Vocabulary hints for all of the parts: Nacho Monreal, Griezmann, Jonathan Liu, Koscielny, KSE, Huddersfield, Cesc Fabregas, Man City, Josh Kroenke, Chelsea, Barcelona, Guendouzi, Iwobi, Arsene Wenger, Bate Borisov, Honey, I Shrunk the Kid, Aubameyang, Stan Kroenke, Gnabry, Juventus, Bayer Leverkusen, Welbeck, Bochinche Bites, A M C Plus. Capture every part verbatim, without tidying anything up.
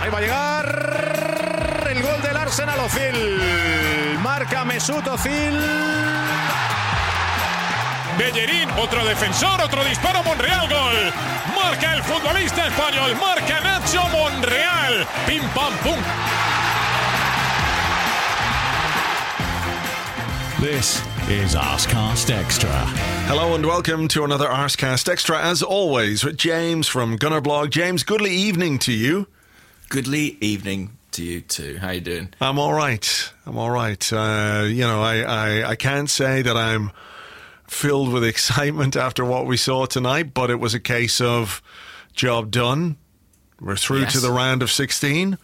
Ahí va a llegar el gol del Arsenal. Özil marca Mesut Özil. Bellerín, otro defensor, otro disparo, Monreal, gol. Marca el futbolista español, marca Nacho Monreal. Pim, pam, pum. This is Arscast Extra. Hello and welcome to another Arscast Extra, as always, with James from Gunner Blog. James, goodly evening to you. Goodly evening to you too. How you doing? I'm all right. I'm all right. Uh, you know, I, I, I can't say that I'm filled with excitement after what we saw tonight, but it was a case of job done. We're through yes. to the round of sixteen.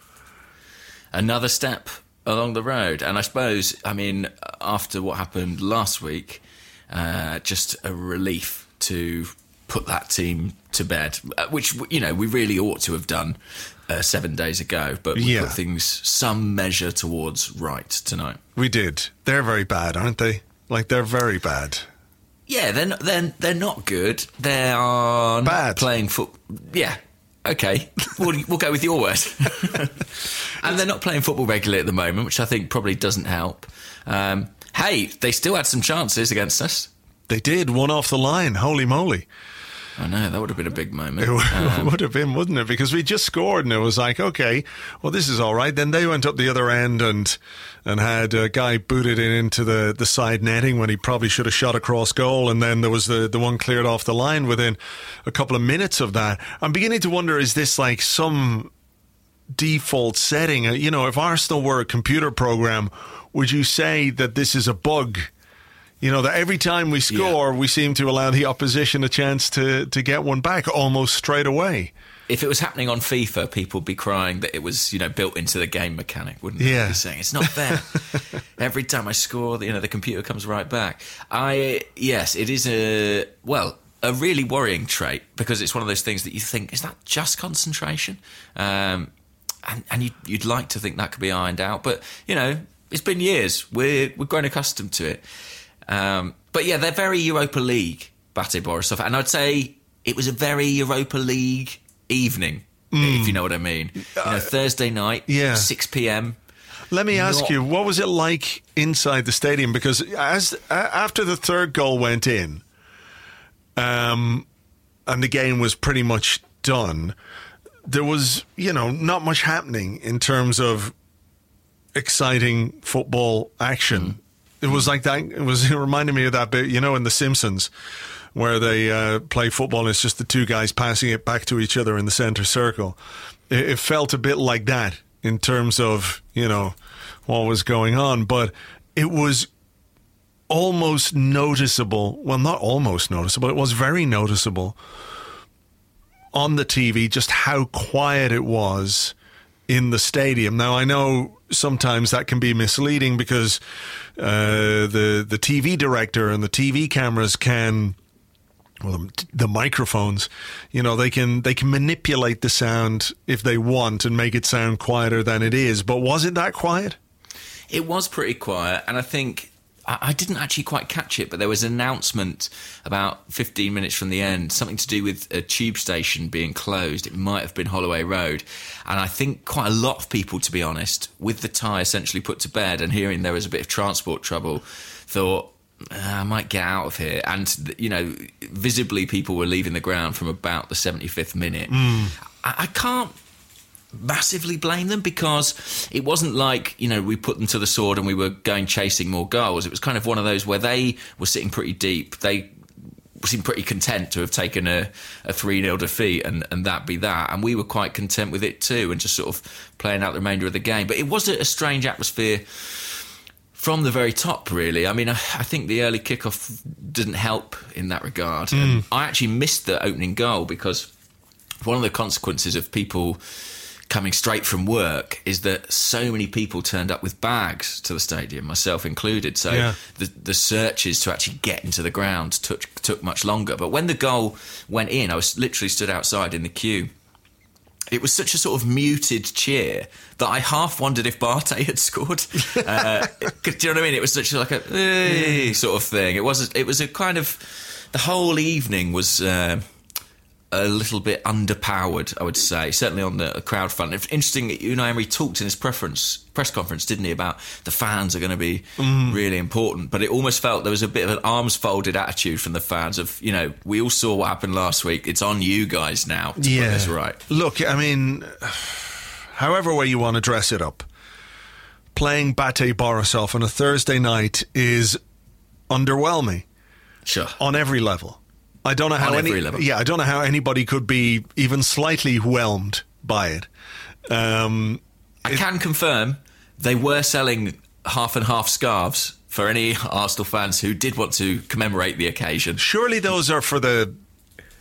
Another step along the road. And I suppose, I mean, after what happened last week, uh, just a relief to put that team to bed, which, you know, we really ought to have done Uh, seven days ago, but we yeah. put things some measure towards right tonight. We did. They're very bad, aren't they? Like, they're very bad. Yeah, they're not, they're, they're not good. They are bad. Not playing football. Yeah, okay. we'll, we'll go with your word. And they're not playing football regularly at the moment, which I think probably doesn't help. Um, hey, they still had some chances against us. They did. One off the line. Holy moly. I know, that would have been a big moment. It um, would have been, wouldn't it? Because we just scored and it was like, okay, well, this is all right. Then they went up the other end and and had a guy booted in into the, the side netting when he probably should have shot across goal. And then there was the, the one cleared off the line within a couple of minutes of that. I'm beginning to wonder, is this like some default setting? You know, if Arsenal were a computer program, would you say that this is a bug? You know, that every time we score, yeah. we seem to allow the opposition a chance to, to get one back almost straight away. If it was happening on FIFA, people would be crying that it was, you know, built into the game mechanic, wouldn't they? Yeah. Be saying, it's not fair. Every time I score, you know, the computer comes right back. I Yes, it is a, well, a really worrying trait, because it's one of those things that you think, is that just concentration? Um, and and you'd, you'd like to think that could be ironed out. But, you know, it's been years. We're, we're grown accustomed to it. Um, but yeah, they're very Europa League, Bate Borisov. And I'd say it was a very Europa League evening, mm. if you know what I mean. You know, uh, Thursday night, yeah. six p.m. Let me Not- ask you, what was it like inside the stadium? Because as after the third goal went in, um, and the game was pretty much done, there was, you know, not much happening in terms of exciting football action. Mm. It was like that. It was. It reminded me of that bit, you know, in The Simpsons, where they uh, play football and it's just the two guys passing it back to each other in the center circle. It, it felt a bit like that in terms of, you know, what was going on. But it was almost noticeable. Well, not almost noticeable. It was very noticeable on the T V just how quiet it was in the stadium. Now, I know sometimes that can be misleading because uh, the the T V director and the T V cameras can, well, the microphones, you know, they can they can manipulate the sound if they want and make it sound quieter than it is. But was it that quiet? It was pretty quiet, and I think I, I didn't actually quite catch it, but there was an announcement about fifteen minutes from the end, something to do with a tube station being closed. It might have been Holloway Road. And I think quite a lot of people, to be honest, with the tie essentially put to bed and hearing there was a bit of transport trouble, thought, ah, I might get out of here. And, you know, visibly people were leaving the ground from about the seventy-fifth minute. Mm. I, I can't massively blame them, because it wasn't like, you know, we put them to the sword and we were going chasing more goals. It was kind of one of those where they were sitting pretty deep. They seemed pretty content to have taken a, a three nil defeat and, and that be that. And we were quite content with it too, and just sort of playing out the remainder of the game. But it was a strange atmosphere from the very top, really. I mean, I, I think the early kickoff didn't help in that regard. Mm. And I actually missed the opening goal because one of the consequences of people coming straight from work is that so many people turned up with bags to the stadium, myself included. So yeah. the, the searches to actually get into the ground took, took much longer. But when the goal went in, I was literally stood outside in the queue. It was such a sort of muted cheer that I half wondered if Bate had scored. Uh, do you know what I mean? It was such like a hey, sort of thing. It wasn't. It was a kind of the whole evening was uh, a little bit underpowered, I would say. Certainly on the crowd front. It's interesting that Unai Emery talked in his preference press conference, didn't he, about the fans are going to be mm. really important. But it almost felt there was a bit of an arms folded attitude from the fans of, you know, we all saw what happened last week. It's on you guys now to yeah. put this right. Look, I mean, however way you want to dress it up, playing Bate Borisov on a Thursday night is underwhelming. Sure. On every level. I don't know how on any, every level. Yeah, I don't know how anybody could be even slightly whelmed by it. Um, I it, can confirm they were selling half and half scarves for any Arsenal fans who did want to commemorate the occasion. Surely those are for the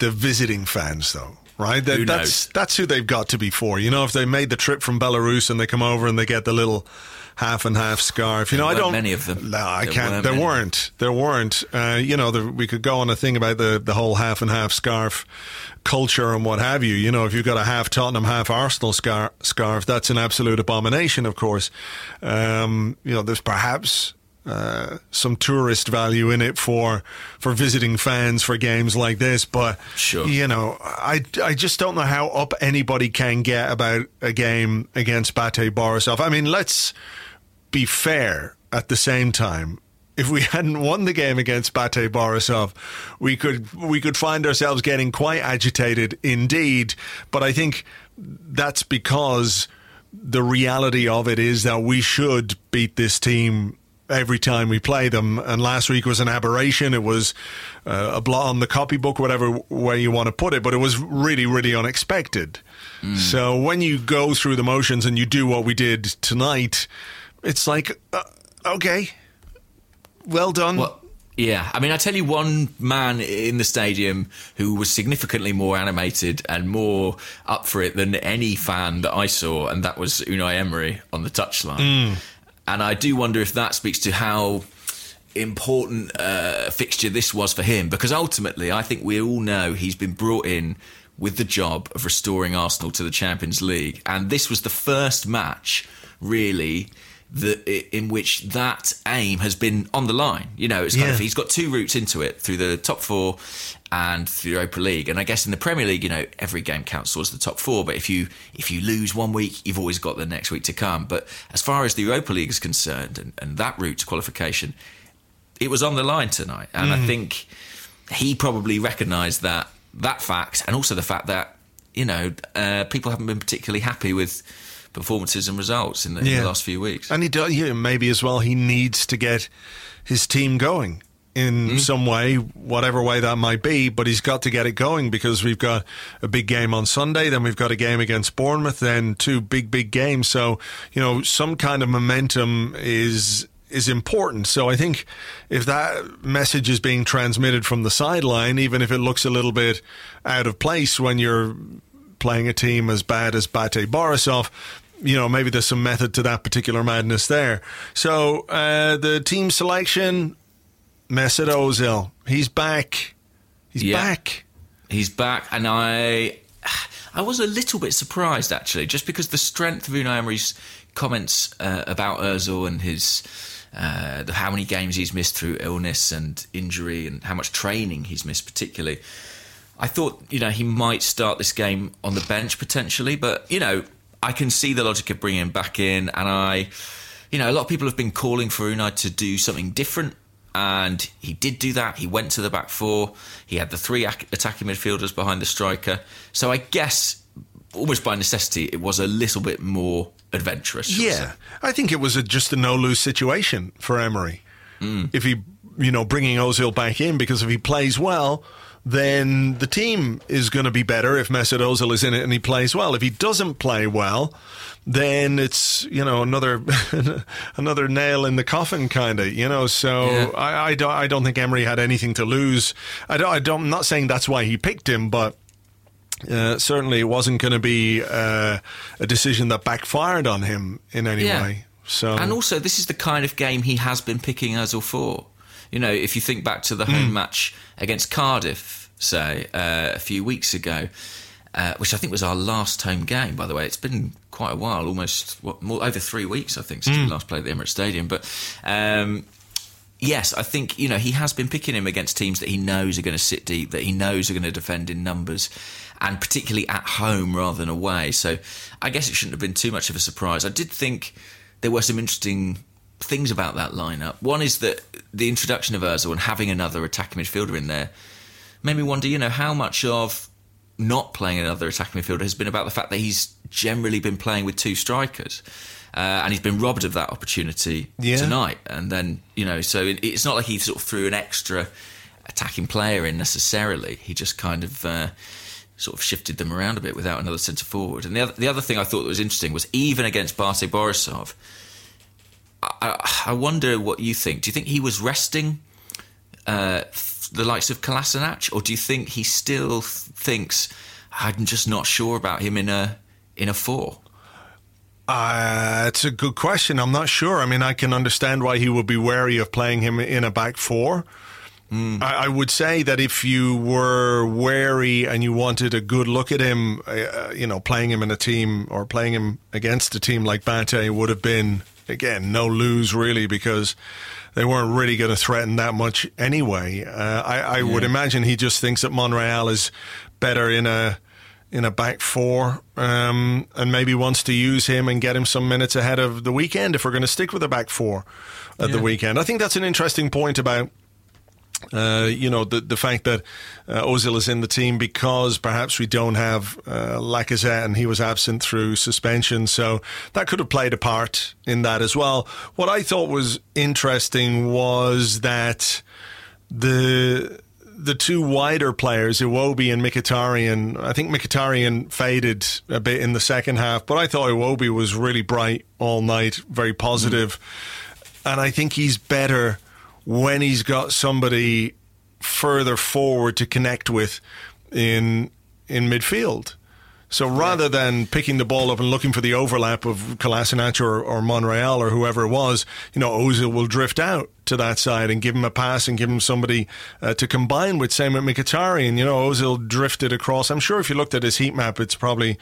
the visiting fans, though, right? That, who knows? That's, that's who they've got to be for. You know, if they made the trip from Belarus and they come over and they get the little half and half scarf. You there know, I don't. Many of them. No, I there can't. Weren't there many. weren't. There weren't. Uh, you know, the, we could go on a thing about the, the whole half and half scarf culture and what have you. You know, if you've got a half Tottenham, half Arsenal scar- scarf, that's an absolute abomination, of course. Um, you know, there's perhaps uh, some tourist value in it for for visiting fans for games like this, but sure. you know, I, I just don't know how up anybody can get about a game against Bate Borisov. I mean, let's be fair at the same time. If we hadn't won the game against Bate Borisov, we could we could find ourselves getting quite agitated indeed. But I think that's because the reality of it is that we should beat this team every time we play them. And last week was an aberration. It was uh, a blot on the copybook, whatever way you want to put it. But it was really, really unexpected. Mm. So when you go through the motions and you do what we did tonight, it's like, uh, okay, well done. Well, yeah, I mean, I tell you one man in the stadium who was significantly more animated and more up for it than any fan that I saw, and that was Unai Emery on the touchline. Mm. And I do wonder if that speaks to how important a uh, fixture this was for him, because ultimately I think we all know he's been brought in with the job of restoring Arsenal to the Champions League. And this was the first match, really, The, in which that aim has been on the line. You know, it's kind yeah. of, he's got two routes into it, through the top four and through Europa League. And I guess in the Premier League, you know, every game counts towards the top four. But if you if you lose one week, you've always got the next week to come. But as far as the Europa League is concerned and, and that route to qualification, it was on the line tonight. And mm. I think he probably recognised that that fact, and also the fact that, you know, uh, people haven't been particularly happy with performances and results in the, yeah. in the last few weeks. And he do, yeah, maybe as well he needs to get his team going in mm. some way, whatever way that might be, but he's got to get it going, because we've got a big game on Sunday, then we've got a game against Bournemouth, then two big, big games. So, you know, some kind of momentum is is important. So I think if that message is being transmitted from the sideline, even if it looks a little bit out of place when you're playing a team as bad as Bate Borisov, you know, maybe there's some method to that particular madness there. So uh, the team selection, Mesut Özil, he's back. He's yeah. back. He's back, and I, I was a little bit surprised actually, just because the strength of Unai Emery's comments uh, about Özil and his. Uh, the, how many games he's missed through illness and injury, and how much training he's missed particularly. I thought, you know, he might start this game on the bench potentially, but, you know, I can see the logic of bringing him back in. And I, you know, a lot of people have been calling for Unai to do something different, and he did do that. He went to the back four. He had the three attacking midfielders behind the striker. So I guess almost by necessity, it was a little bit more adventurous. Yeah, I think it was a, just a no-lose situation for Emery. Mm. If he you know, bringing Ozil back in, because if he plays well, then the team is going to be better if Mesut Ozil is in it and he plays well. If he doesn't play well, then it's, you know, another another nail in the coffin, kind of, you know. So yeah. I, I, don't, I don't think Emery had anything to lose. I don't, I don't, I'm not saying that's why he picked him, but uh, certainly it wasn't going to be uh, a decision that backfired on him in any yeah. way. So, and also, this is the kind of game he has been picking Ozil for. You know, if you think back to the home mm. match against Cardiff, say, uh, a few weeks ago, uh, which I think was our last home game, by the way. It's been quite a while, almost what, more, over three weeks, I think, since mm. we last played at the Emirates Stadium. But, um, yes, I think, you know, he has been picking him against teams that he knows are going to sit deep, that he knows are going to defend in numbers, and particularly at home rather than away. So I guess it shouldn't have been too much of a surprise. I did think there were some interesting things about that lineup. One is that the introduction of Ozil and having another attacking midfielder in there made me wonder, you know, how much of not playing another attacking midfielder has been about the fact that he's generally been playing with two strikers, uh, and he's been robbed of that opportunity yeah. tonight. And then, you know, so it, it's not like he sort of threw an extra attacking player in necessarily. He just kind of uh, sort of shifted them around a bit without another centre forward. And the other, the other thing I thought that was interesting was, even against Bate Borisov, I, I wonder what you think. Do you think he was resting uh, the likes of Kolasinac, or do you think he still th- thinks, I'm just not sure about him in a in a four? Uh, it's a good question. I'm not sure. I mean, I can understand why he would be wary of playing him in a back four. Mm. I, I would say that if you were wary and you wanted a good look at him, uh, you know, playing him in a team or playing him against a team like Bate would have been... Again, no lose really, because they weren't really going to threaten that much anyway. Uh, I, I yeah. would imagine he just thinks that Monreal is better in a in a back four, um, and maybe wants to use him and get him some minutes ahead of the weekend if we're going to stick with a back four at yeah. the weekend. I think that's an interesting point about uh, you know the the fact that uh, Ozil is in the team, because perhaps we don't have uh, Lacazette, and he was absent through suspension, so that could have played a part in that as well. What I thought was interesting was that the the two wider players, Iwobi and Mkhitaryan, I think Mkhitaryan faded a bit in the second half, but I thought Iwobi was really bright all night, very positive, mm. and I think he's better when he's got somebody further forward to connect with in in midfield. So rather than picking the ball up and looking for the overlap of Kolasinac or, or Monreal or whoever it was, you know, Ozil will drift out to that side and give him a pass and give him somebody uh, to combine with. Same with Mkhitaryan, you know, Ozil drifted across. I'm sure if you looked at his heat map, it's probably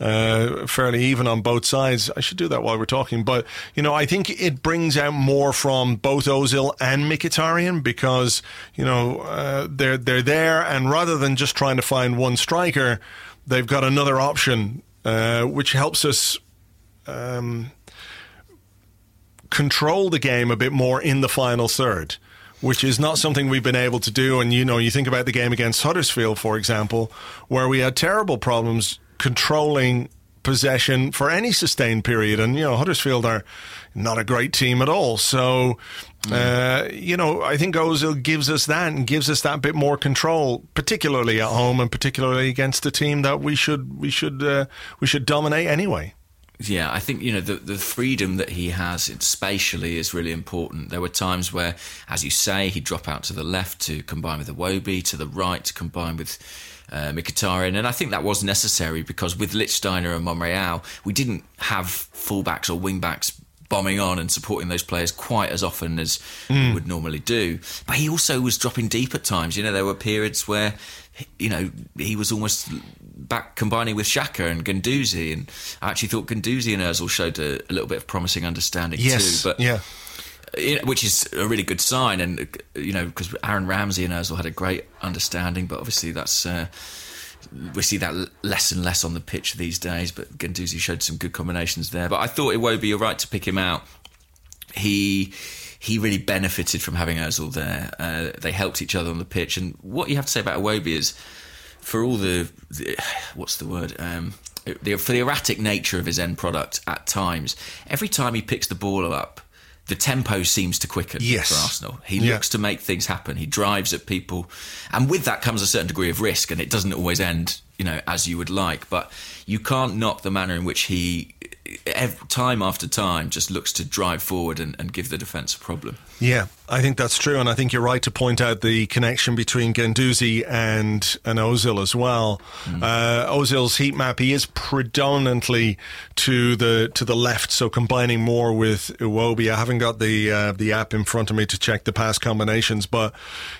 uh, fairly even on both sides. I should do that while we're talking. But, you know, I think it brings out more from both Ozil and Mkhitaryan, because, you know, uh, they're they're there, and rather than just trying to find one striker, they've got another option, uh, which helps us um, control the game a bit more in the final third, which is not something we've been able to do. And, you know, you think about the game against Huddersfield, for example, where we had terrible problems controlling possession for any sustained period. And, you know, Huddersfield are not a great team at all. So, uh, you know, I think Ozil gives us that, and gives us that bit more control, particularly at home and particularly against a team that we should we should uh, we should dominate anyway. Yeah, I think, you know, the, the freedom that he has spatially is really important. There were times where, as you say, he'd drop out to the left to combine with Iwobi, to the right to combine with uh, Mkhitaryan. And I think that was necessary, because with Lichtsteiner and Monreal, we didn't have fullbacks or wingbacks bombing on and supporting those players quite as often as mm. we would normally do. But he also was dropping deep at times. You know, there were periods where, you know, he was almost back combining with Xhaka and Guendouzi, and I actually thought Guendouzi and Ozil showed a, a little bit of promising understanding yes. too. But yeah. It, which is a really good sign, and, you know, because Aaron Ramsey and Ozil had a great understanding, but obviously that's... Uh, we see that less and less on the pitch these days, but Guendouzi showed some good combinations there. But I thought Iwobi, you're right to pick him out. He he really benefited from having Ozil there. Uh, they helped each other on the pitch. And what you have to say about Iwobi is, for all the, the what's the word, um, the, for the erratic nature of his end product at times, every time he picks the ball up, the tempo seems to quicken yes. for Arsenal. He yeah. looks to make things happen. He drives at people. And with that comes a certain degree of risk, and it doesn't always end, you know, as you would like. But you can't knock the manner in which he, every, time after time, just looks to drive forward and, and give the defence a problem. Yeah, I think that's true. And I think you're right to point out the connection between Guendouzi and, and Ozil as well. Mm. Uh, Ozil's heat map, he is predominantly to the to the left, so combining more with Iwobi. I haven't got the uh, the app in front of me to check the pass combinations, but,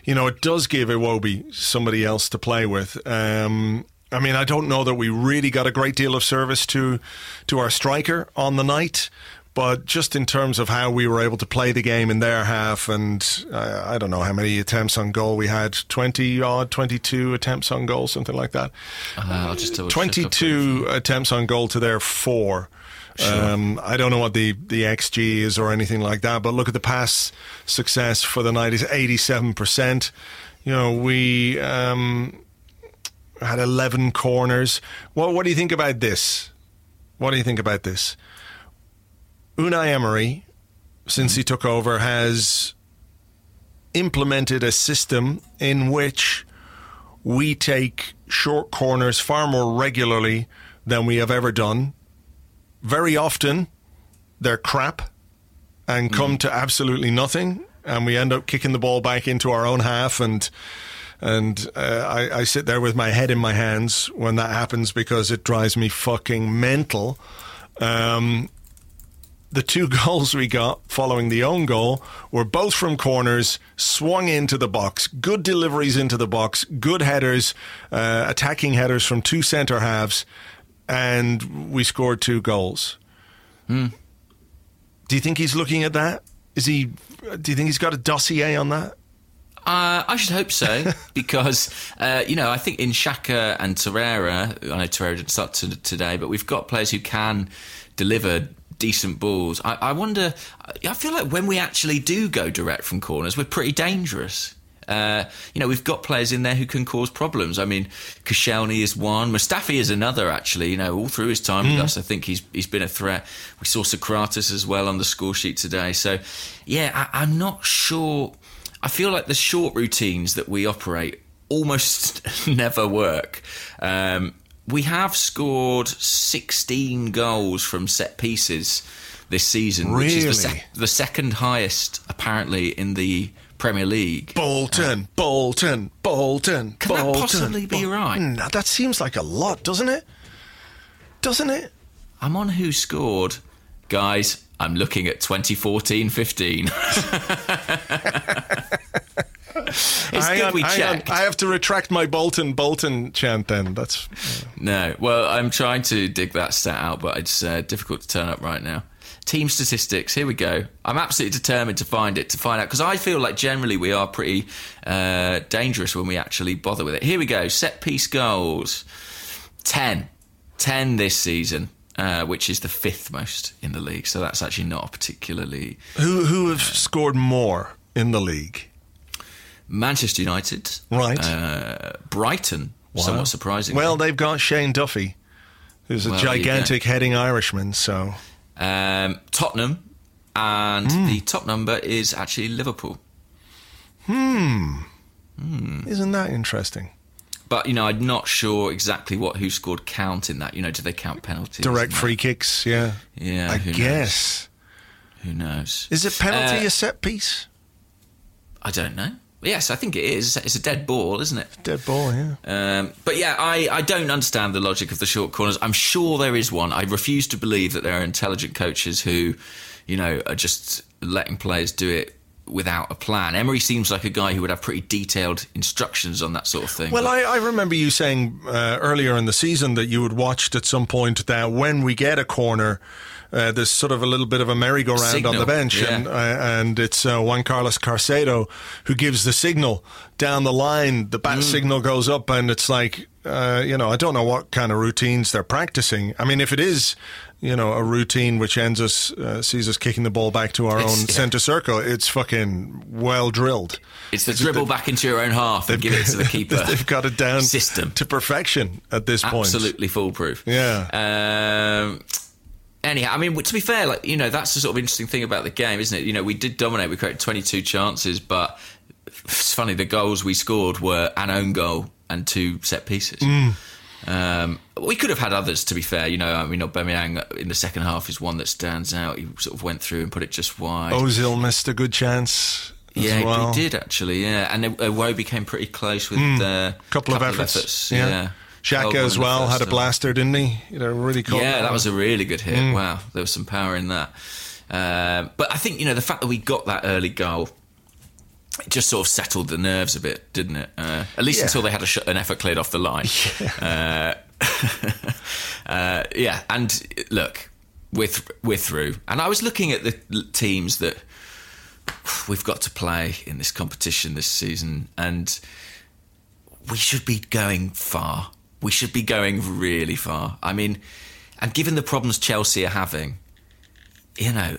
you know, it does give Iwobi somebody else to play with. Um, I mean, I don't know that we really got a great deal of service to to our striker on the night, but just in terms of how we were able to play the game in their half, and uh, I don't know how many attempts on goal we had, twenty-odd, twenty-two attempts on goal, something like that. Uh, I'll just twenty-two attempts on goal to their four. Sure. Um, I don't know what the, the X G is or anything like that, but look at the pass success for the night is eighty-seven percent. You know, we... Um, had eleven corners. What, what do you think about this? What do you think about this? Unai Emery, since he took over, has implemented a system in which we take short corners far more regularly than we have ever done. Very often, they're crap and come mm. to absolutely nothing, and we end up kicking the ball back into our own half and... And uh, I, I sit there with my head in my hands when that happens because it drives me fucking mental. Um, the two goals we got following the own goal were both from corners, swung into the box, good deliveries into the box, good headers, uh, attacking headers from two centre halves, and we scored two goals. Mm. Do you think he's looking at that? Is he? Do you think he's got a dossier on that? Uh, I should hope so, because, uh, you know, I think in Xhaka and Torreira, I know Torreira didn't start to, today, but we've got players who can deliver decent balls. I, I wonder, I feel like when we actually do go direct from corners, we're pretty dangerous. Uh, you know, we've got players in there who can cause problems. I mean, Koscielny is one. Mustafi is another, actually. You know, all through his time mm. with us, I think he's he's been a threat. We saw Sokratis as well on the score sheet today. So, yeah, I, I'm not sure... I feel like the short routines that we operate almost never work. Um, we have scored sixteen goals from set pieces this season, really? Which is the, sec- the second highest, apparently, in the Premier League. Bolton, uh, Bolton, Bolton, can Bolton. Can that possibly be Bol- right? No, that seems like a lot, doesn't it? Doesn't it? I'm on who scored, guys. I'm looking at twenty fourteen fifteen. It's hang good on, we checked. On. I have to retract my Bolton, Bolton chant then. That's uh. No, well, I'm trying to dig that stat out, but it's uh, difficult to turn up right now. Team statistics, here we go. I'm absolutely determined to find it, to find out, because I feel like generally we are pretty uh, dangerous when we actually bother with it. Here we go, set-piece goals. ten. ten this season. Uh, which is the fifth most in the league, so that's actually not a particularly... Who who have uh, scored more in the league? Manchester United. Right. Uh, Brighton, wow. Somewhat surprisingly. Well, they've got Shane Duffy, who's a well, gigantic heading Irishman, so... Um, Tottenham, and mm. the top number is actually Liverpool. Hmm. Mm. Isn't that interesting? But, you know, I'm not sure exactly what who scored count in that. You know, do they count penalties? Direct free kicks, yeah. Yeah, I who guess. Knows? Who knows? Is a penalty uh, a set piece? I don't know. Yes, I think it is. It's a dead ball, isn't it? Dead ball, yeah. Um, but, yeah, I, I don't understand the logic of the short corners. I'm sure there is one. I refuse to believe that there are intelligent coaches who, you know, are just letting players do it without a plan. Emery seems like a guy who would have pretty detailed instructions on that sort of thing. Well, I, I remember you saying uh, earlier in the season that you had watched at some point that when we get a corner, uh, there's sort of a little bit of a merry-go-round signal on the bench, yeah. and uh, and it's uh, Juan Carlos Carcedo who gives the signal down the line. The bat mm. signal goes up, and it's like, uh, you know, I don't know what kind of routines they're practicing. I mean, if it is... you know, a routine which ends us, uh, sees us kicking the ball back to our it's, own yeah. centre circle, it's fucking well drilled. It's the dribble back into your own half and give it to the keeper. They've got it down system to perfection at this point. Absolutely foolproof. Yeah. Um, Anyhow, I mean, to be fair, like, you know, that's the sort of interesting thing about the game, isn't it? You know, we did dominate. We created twenty-two chances, but it's funny, the goals we scored were an own goal and two set pieces. Mm. Um, we could have had others, to be fair. You know, I mean, Aubameyang in the second half is one that stands out. He sort of went through and put it just wide. Ozil missed a good chance. As yeah, well. He did actually. Yeah, and Iwobi came pretty close with a mm. uh, couple, couple of efforts. Of efforts. Yeah. yeah. Xhaka as well had a blaster, didn't he? You know, really cool. Yeah, that was a really good hit. Mm. Wow, there was some power in that. Um, but I think, you know, the fact that we got that early goal, it just sort of settled the nerves a bit, didn't it? Uh, at least yeah. until they had a sh- an effort cleared off the line. Yeah. Uh, uh, yeah, and look, we're th- we're through. And I was looking at the teams that we've got to play in this competition this season, and we should be going far. We should be going really far. I mean, and given the problems Chelsea are having, you know,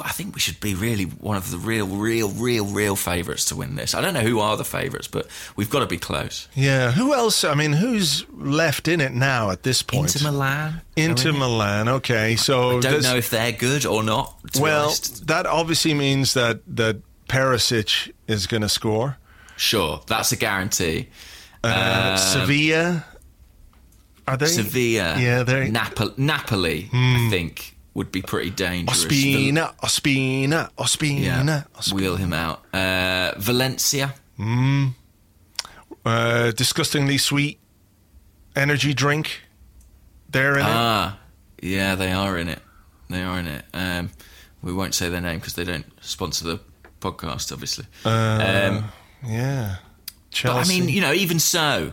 I think we should be really one of the real, real, real, real favourites to win this. I don't know who are the favourites, but we've got to be close. Yeah, who else? I mean, who's left in it now at this point? Inter Milan. Inter Milan, okay. So I don't this, know if they're good or not, to be honest. Well, that obviously means that, that Perisic is going to score. Sure, that's a guarantee. Uh, um, Sevilla? Are they? Sevilla. Yeah, they're... Napoli, Napoli hmm. I think. Would be pretty dangerous. Ospina, Ospina, Ospina, yeah. Ospina. Wheel him out. Uh, Valencia. Mm. Uh, disgustingly sweet energy drink. They're in ah, it. Ah, yeah, they are in it. They are in it. Um, we won't say their name because they don't sponsor the podcast, obviously. Uh, um, yeah. Chelsea. But, I mean, you know, even so...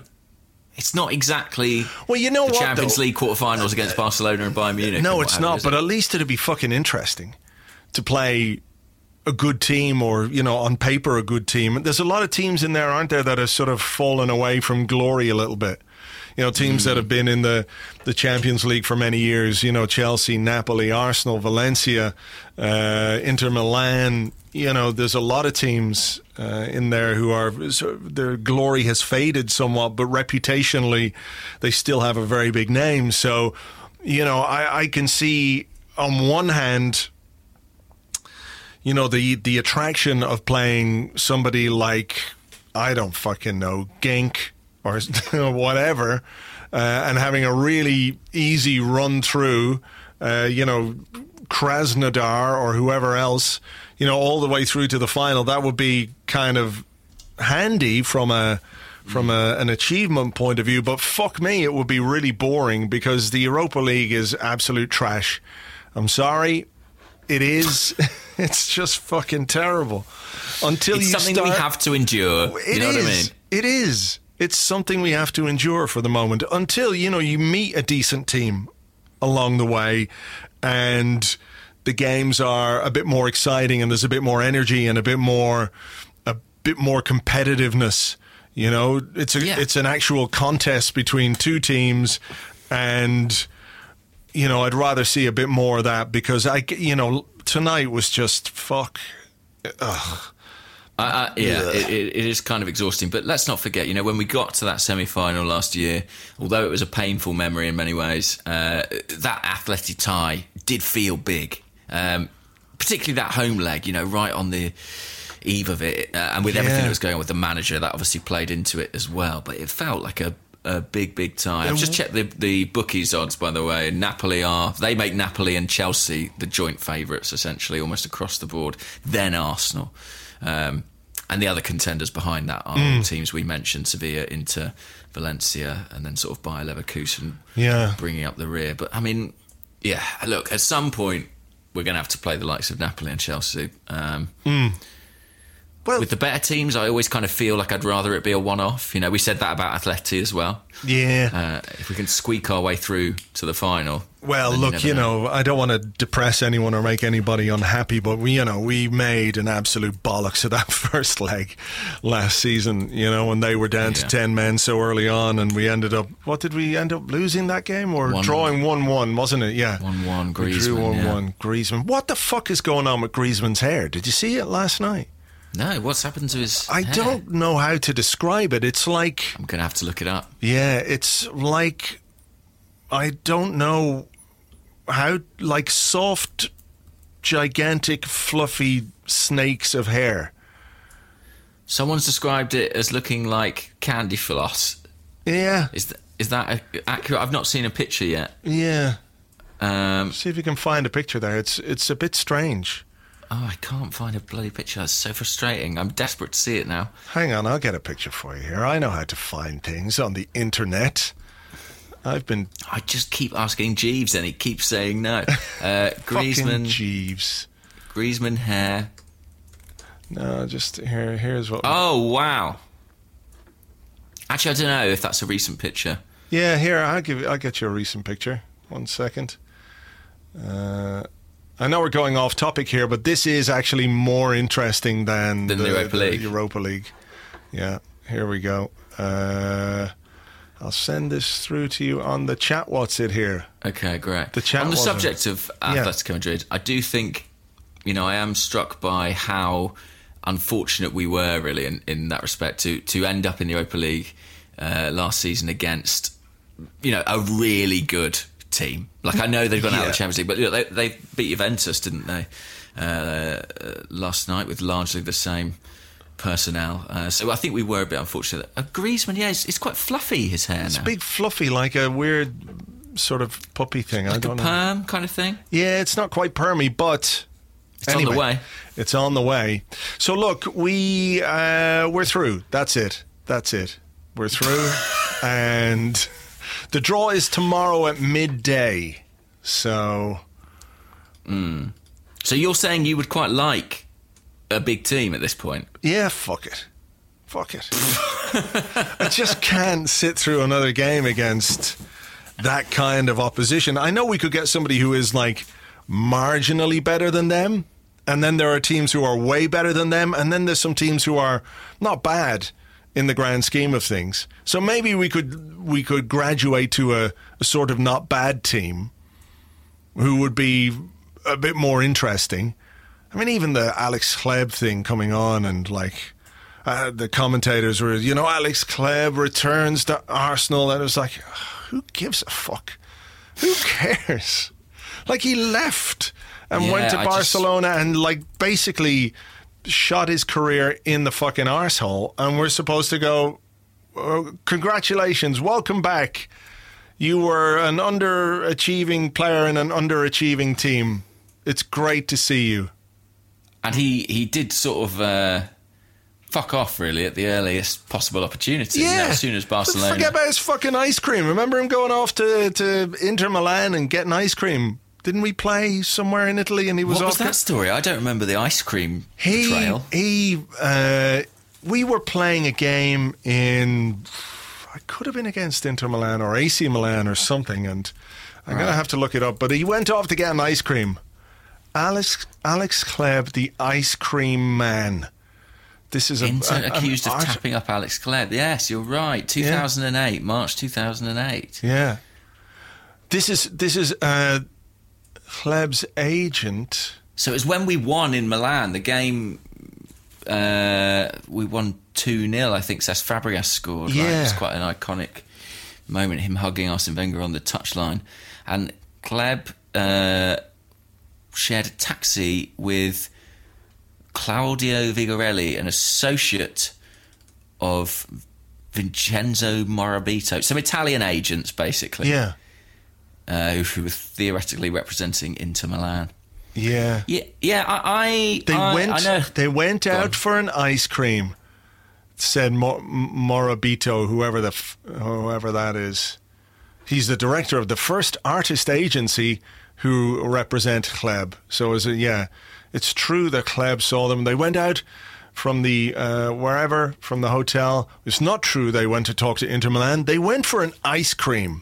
It's not exactly well, you know the what, Champions though? League quarterfinals against Barcelona and Bayern Munich. No, it's not, but it? At least it'd be fucking interesting to play a good team or, you know, on paper a good team. There's a lot of teams in there, aren't there, that have sort of fallen away from glory a little bit. You know, teams mm. that have been in the, the Champions League for many years, you know, Chelsea, Napoli, Arsenal, Valencia, uh, Inter Milan. You know, there's a lot of teams uh, in there who are, so their glory has faded somewhat, but reputationally they still have a very big name. So, you know, I, I can see on one hand, you know, the, the attraction of playing somebody like, I don't fucking know, Genk or whatever, uh, and having a really easy run through, uh, you know, Krasnodar or whoever else, you know, all the way through to the final. That would be kind of handy from a from a, an achievement point of view, but fuck me, it would be really boring because the Europa League is absolute trash. I'm sorry, it is. It's just fucking terrible. Until it's you something start, we have to endure. It you know is, what I mean? It is. It's something we have to endure for the moment until, you know, you meet a decent team along the way and the games are a bit more exciting and there's a bit more energy and a bit more a bit more competitiveness. You know, it's a, yeah. it's an actual contest between two teams and, you know, I'd rather see a bit more of that because, I, you know, tonight was just fuck. Ugh. I, I, yeah, it, it is kind of exhausting. But let's not forget, you know, when we got to that semi-final last year, although it was a painful memory in many ways, uh, that Atleti tie did feel big. Um, particularly that home leg, you know, right on the eve of it. Uh, and with yeah. everything that was going on with the manager, that obviously played into it as well. But it felt like a, a big, big tie. I've just checked the, the bookies odds, by the way. Napoli are... They make Napoli and Chelsea the joint favourites, essentially, almost across the board. Then Arsenal. Um, and the other contenders behind that are mm. teams we mentioned, Sevilla, Inter, Valencia, and then sort of Bayer Leverkusen yeah. bringing up the rear. But, I mean, yeah, look, at some point, we're going to have to play the likes of Napoli and Chelsea. Um, mm. well, with the better teams, I always kind of feel like I'd rather it be a one-off. You know, we said that about Atleti as well. Yeah. Uh, if we can squeak our way through to the final... Well, look, you, you know, know, I don't want to depress anyone or make anybody unhappy, but, we, you know, we made an absolute bollocks of that first leg last season, you know, when they were down yeah. to ten men so early on, and we ended up, what did we end up losing that game? Or one, drawing one one, wasn't it? Yeah. one one, Griezmann. We drew one one, yeah. Griezmann. What the fuck is going on with Griezmann's hair? Did you see it last night? No, what's happened to his I hair? Don't know how to describe it. It's like... I'm going to have to look it up. Yeah, it's like... I don't know how like soft, gigantic, fluffy snakes of hair. Someone's described it as looking like candy floss. Yeah. Is that, is that accurate? I've not seen a picture yet. Yeah. Um, See if you can find a picture there. It's it's a bit strange. Oh, I can't find a bloody picture. That's so frustrating. I'm desperate to see it now. Hang on, I'll get a picture for you here. I know how to find things on the internet. I've been... I just keep asking Jeeves and he keeps saying no. Uh, Griezmann... Fucking Jeeves. Griezmann hair. No, just here. Here's what... Oh, we... wow. Actually, I don't know if that's a recent picture. Yeah, here, I'll, give, I'll get you a recent picture. One second. Uh... I know we're going off topic here, but this is actually more interesting than, than the, the, Europa, the League. Europa League. Yeah, here we go. Uh, I'll send this through to you on the chat. What's it here? Okay, great. The chat on the subject of Atletico yeah. Madrid, I do think, you know, I am struck by how unfortunate we were really in, in that respect to, to end up in the Europa League uh, last season against, you know, a really good team. Like, I know they've gone yeah. out of the Champions League, but you know, they, they beat Juventus, didn't they, uh, last night with largely the same personnel. Uh, so I think we were a bit unfortunate. Uh, Griezmann, yeah, it's, it's quite fluffy, his hair it's now. It's big, fluffy, like a weird sort of puppy thing. Like I don't a perm know. kind of thing? Yeah, it's not quite permy, but... It's anyway, on the way. It's on the way. So look, we, uh, we're through. That's it. That's it. We're through. And... The draw is tomorrow at midday, so... Mm. So you're saying you would quite like a big team at this point? Yeah, fuck it. Fuck it. I just can't sit through another game against that kind of opposition. I know we could get somebody who is, like, marginally better than them, and then there are teams who are way better than them, and then there's some teams who are not bad in the grand scheme of things. So maybe we could we could graduate to a, a sort of not bad team who would be a bit more interesting. I mean, even the Alex Hleb thing coming on and, like, uh, the commentators were, you know, Alex Hleb returns to Arsenal. And it was like, who gives a fuck? Who cares? Like, he left and yeah, went to I Barcelona just... and, like, basically... shot his career in the fucking arsehole, and we're supposed to go, oh, congratulations, welcome back. You were an underachieving player in an underachieving team. It's great to see you. And he, he did sort of uh, fuck off, really, at the earliest possible opportunity. Yeah. You know, as soon as Barcelona... Forget about his fucking ice cream. Remember him going off to, to Inter Milan and getting ice cream? Didn't we play somewhere in Italy and he was off? What was that story? I don't remember the ice cream he, betrayal. He, uh, we were playing a game in... I could have been against Inter Milan or A C Milan or something, and I'm right. going to have to look it up. But he went off to get an ice cream. Alex Alex Hleb, the ice cream man. This is a, Inter a, accused an, of art- tapping up Alex Hleb. Yes, you're right. two thousand eight, yeah. March two thousand eight. Yeah. This is... This is uh, Hleb's agent. So it was when we won in Milan, the game uh, we won two nil, I think Cesc Fabregas scored. Yeah. Right? It was quite an iconic moment, him hugging Arsene Wenger on the touchline. And Hleb uh, shared a taxi with Claudio Vigorelli, an associate of Vincenzo Morabito. Some Italian agents, basically. Yeah. Uh, who were theoretically representing Inter Milan. Yeah, yeah, yeah. I, I they I, went. I know. They went Go out on. for an ice cream. Said Mor- Morabito, whoever the f- whoever that is. He's the director of the first artist agency who represent Hleb. So is it? Yeah, it's true that Hleb saw them. They went out from the uh, wherever from the hotel. It's not true. They went to talk to Inter Milan. They went for an ice cream.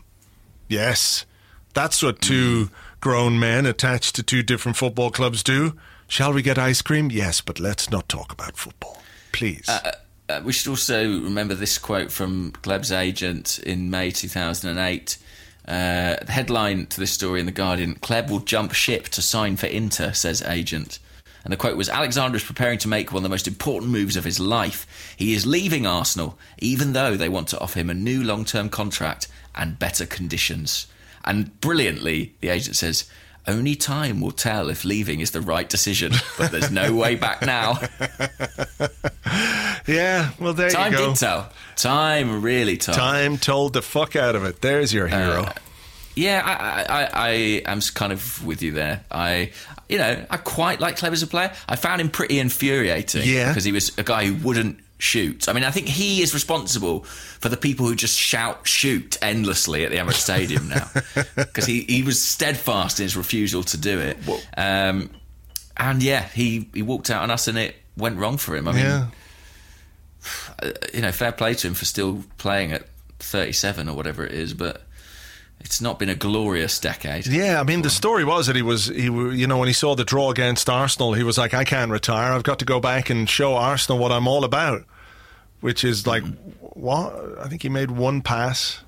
Yes. That's what two grown men attached to two different football clubs do. Shall we get ice cream? Yes, but let's not talk about football, please. Uh, uh, we should also remember this quote from Hleb's agent in May two thousand eight. Uh, the headline to this story in The Guardian, Hleb will jump ship to sign for Inter, says agent. And the quote was, Alexander is preparing to make one of the most important moves of his life. He is leaving Arsenal, even though they want to offer him a new long-term contract and better conditions. And brilliantly, the agent says, only time will tell if leaving is the right decision, but there's no way back now. Yeah, well, there Time you go. Time did tell. Time really told. Time told the fuck out of it. There's your hero. Uh, yeah, I, I, I am kind of with you there. I, you know, I quite like Hleb as a player. I found him pretty infuriating. Yeah. Because he was a guy who wouldn't shoot. I mean, I think he is responsible for the people who just shout shoot endlessly at the Emirates Stadium now, because he, he was steadfast in his refusal to do it. Um, and yeah, he, he walked out on us and it went wrong for him. I mean, yeah. you know, fair play to him for still playing at thirty-seven or whatever it is, but it's not been a glorious decade. Yeah, I mean, the story was that he was, he, you know, when he saw the draw against Arsenal, he was like, I can't retire. I've got to go back and show Arsenal what I'm all about, which is like, what? I think he made one pass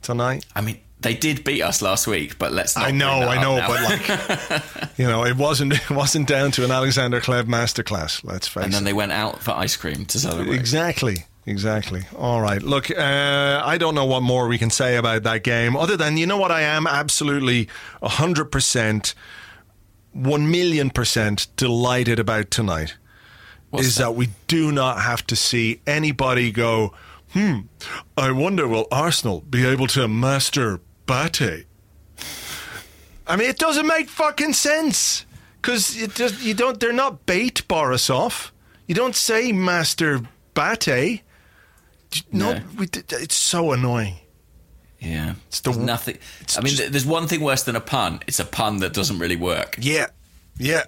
tonight. I mean, they did beat us last week, but let's not. I know, I know, but like, you know, it wasn't it wasn't down to an Alexander Hleb masterclass, let's face it. And then they went out for ice cream to celebrate. Exactly. Exactly. All right. Look, uh, I don't know what more we can say about that game other than, you know what, I am absolutely one hundred percent, one million percent delighted about tonight. What's is that? that we do not have to see anybody go, hmm, I wonder will Arsenal be able to master Bate? I mean, it doesn't make fucking sense because it just, you don't, they're not Bate Borisov. You don't say master Bate. No, no. We, it's so annoying. Yeah, it's the there's nothing. It's I mean, just, there's one thing worse than a pun. It's a pun that doesn't really work. Yeah, yeah,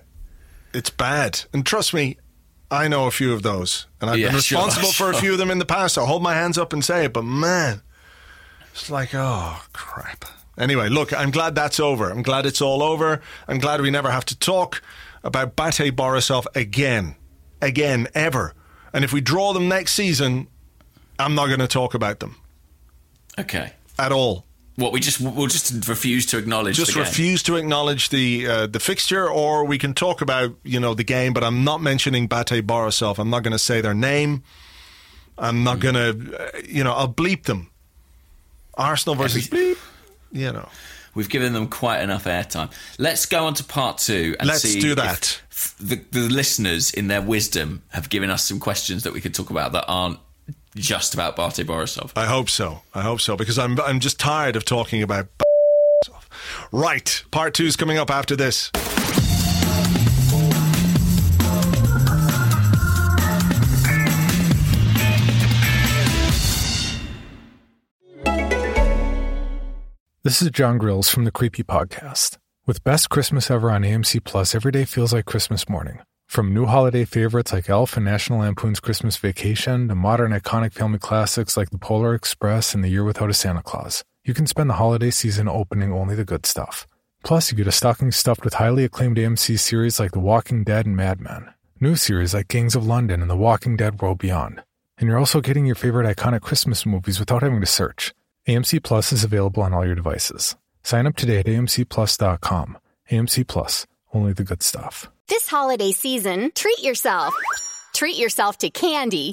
it's bad. And trust me, I know a few of those, and I've yeah, been responsible sure, for sure. a few of them in the past. I'll hold my hands up and say it. But man, it's like, oh crap. Anyway, look, I'm glad that's over. I'm glad it's all over. I'm glad we never have to talk about Bate Borisov again, again, ever. And if we draw them next season, I'm not going to talk about them. Okay. At all. What we just we'll just refuse to acknowledge. Just the refuse game. to acknowledge the uh, the fixture, or we can talk about you know the game, but I'm not mentioning Bate Borisov. I'm not going to say their name. I'm not mm. going to, uh, you know, I'll bleep them. Arsenal versus Every- bleep. You know. We've given them quite enough airtime. Let's go on to part two and Let's see do that. if the, the listeners, in their wisdom, have given us some questions that we could talk about that aren't just about Bate Borisov. I hope so. I hope so, because I'm I'm just tired of talking about Borisov. Right, part two is coming up after this. This is John Grills from the Creepy Podcast. With Best Christmas Ever on A M C Plus, every day feels like Christmas morning. From new holiday favorites like Elf and National Lampoon's Christmas Vacation to modern iconic family classics like The Polar Express and The Year Without a Santa Claus, you can spend the holiday season opening only the good stuff. Plus, you get a stocking stuffed with highly acclaimed A M C series like The Walking Dead and Mad Men, new series like Gangs of London and The Walking Dead World Beyond. And you're also getting your favorite iconic Christmas movies without having to search. A M C Plus is available on all your devices. Sign up today at A M C plus dot com. A M C Plus, only the good stuff. This holiday season, treat yourself. Treat yourself to candy.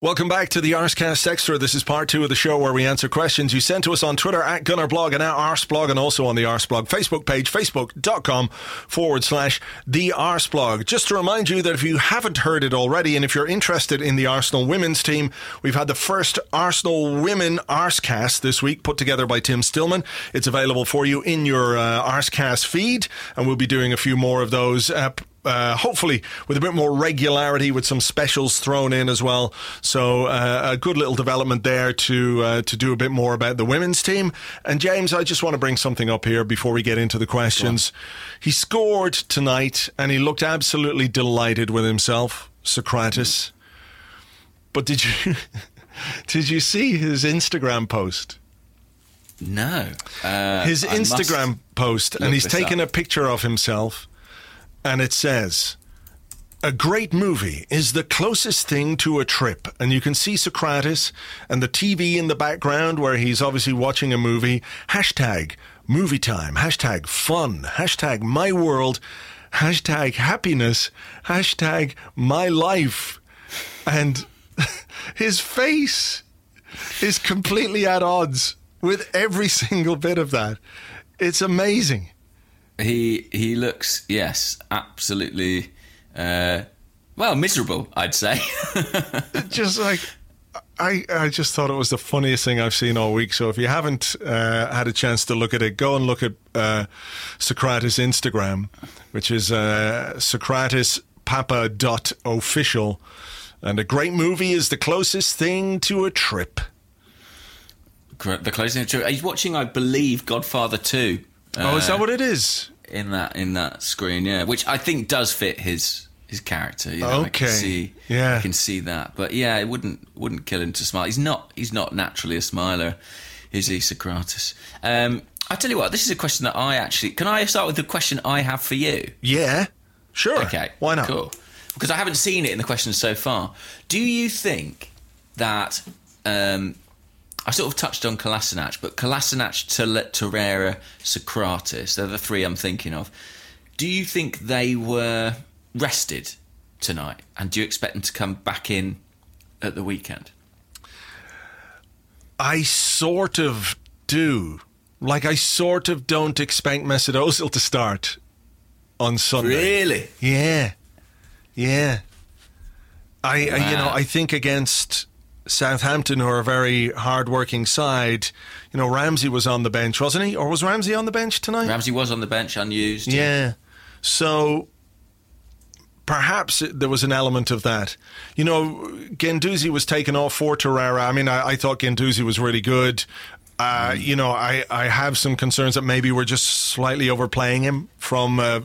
Welcome back to the Arscast Extra. This is part two of the show where we answer questions you sent to us on Twitter at GunnerBlog and at Arsblog, and also on the Arsblog Facebook page, facebook.com forward slash the Arsblog. Just to remind you that if you haven't heard it already, and if you're interested in the Arsenal women's team, we've had the first Arsenal women Arscast this week, put together by Tim Stillman. It's available for you in your uh, Arscast feed, and we'll be doing a few more of those uh, Uh, hopefully with a bit more regularity, with some specials thrown in as well. So uh, a good little development there to uh, to do a bit more about the women's team. And James, I just want to bring something up here before we get into the questions. Yeah. He scored tonight and he looked absolutely delighted with himself, Sokratis. Mm-hmm. But did you did you see his Instagram post? No. Uh, His I Instagram post, and he's taken up. a picture of himself, and it says, "A great movie is the closest thing to a trip." And you can see Sokratis and the T V in the background where he's obviously watching a movie. Hashtag movie time. Hashtag fun. Hashtag my world. Hashtag happiness. Hashtag my life. And his face is completely at odds with every single bit of that. It's amazing. He he looks, yes, absolutely... Uh, well, miserable, I'd say. Just like, I I just thought it was the funniest thing I've seen all week. So if you haven't uh, had a chance to look at it, go and look at uh, Sokratis' Instagram, which is uh, Sokratis Papa dot official. And a great movie is the closest thing to a trip. The closest thing to a trip. He's watching, I believe, Godfather two. Uh, oh, is that what it is? In that in that screen, yeah, which I think does fit his his character. You know? Okay, I can see, yeah, I can see that. But yeah, it wouldn't wouldn't kill him to smile. He's not he's not naturally a smiler, is he, Sokratis? Um, I tell you what, this is a question that I actually can I start with the question I have for you. Yeah, sure. Okay, why not? Cool, because I haven't seen it in the questions so far. Do you think that um, I sort of touched on Kolasinac, but Kolasinac, Torreira, Sokratis, they're the three I'm thinking of. Do you think they were rested tonight? And do you expect them to come back in at the weekend? I sort of do. Like, I sort of don't expect Mesut Özil to start on Sunday. Really? Yeah. Yeah. I, wow. I you know, I think against... Southampton, who are a very hard-working side, you know, Ramsey was on the bench, wasn't he? Or was Ramsey on the bench tonight? Ramsey was on the bench, unused. Yeah. yeah. So perhaps it, there was an element of that. You know, Guendouzi was taken off for Torreira. I mean, I, I thought Guendouzi was really good. Uh, mm. You know, I, I have some concerns that maybe we're just slightly overplaying him from a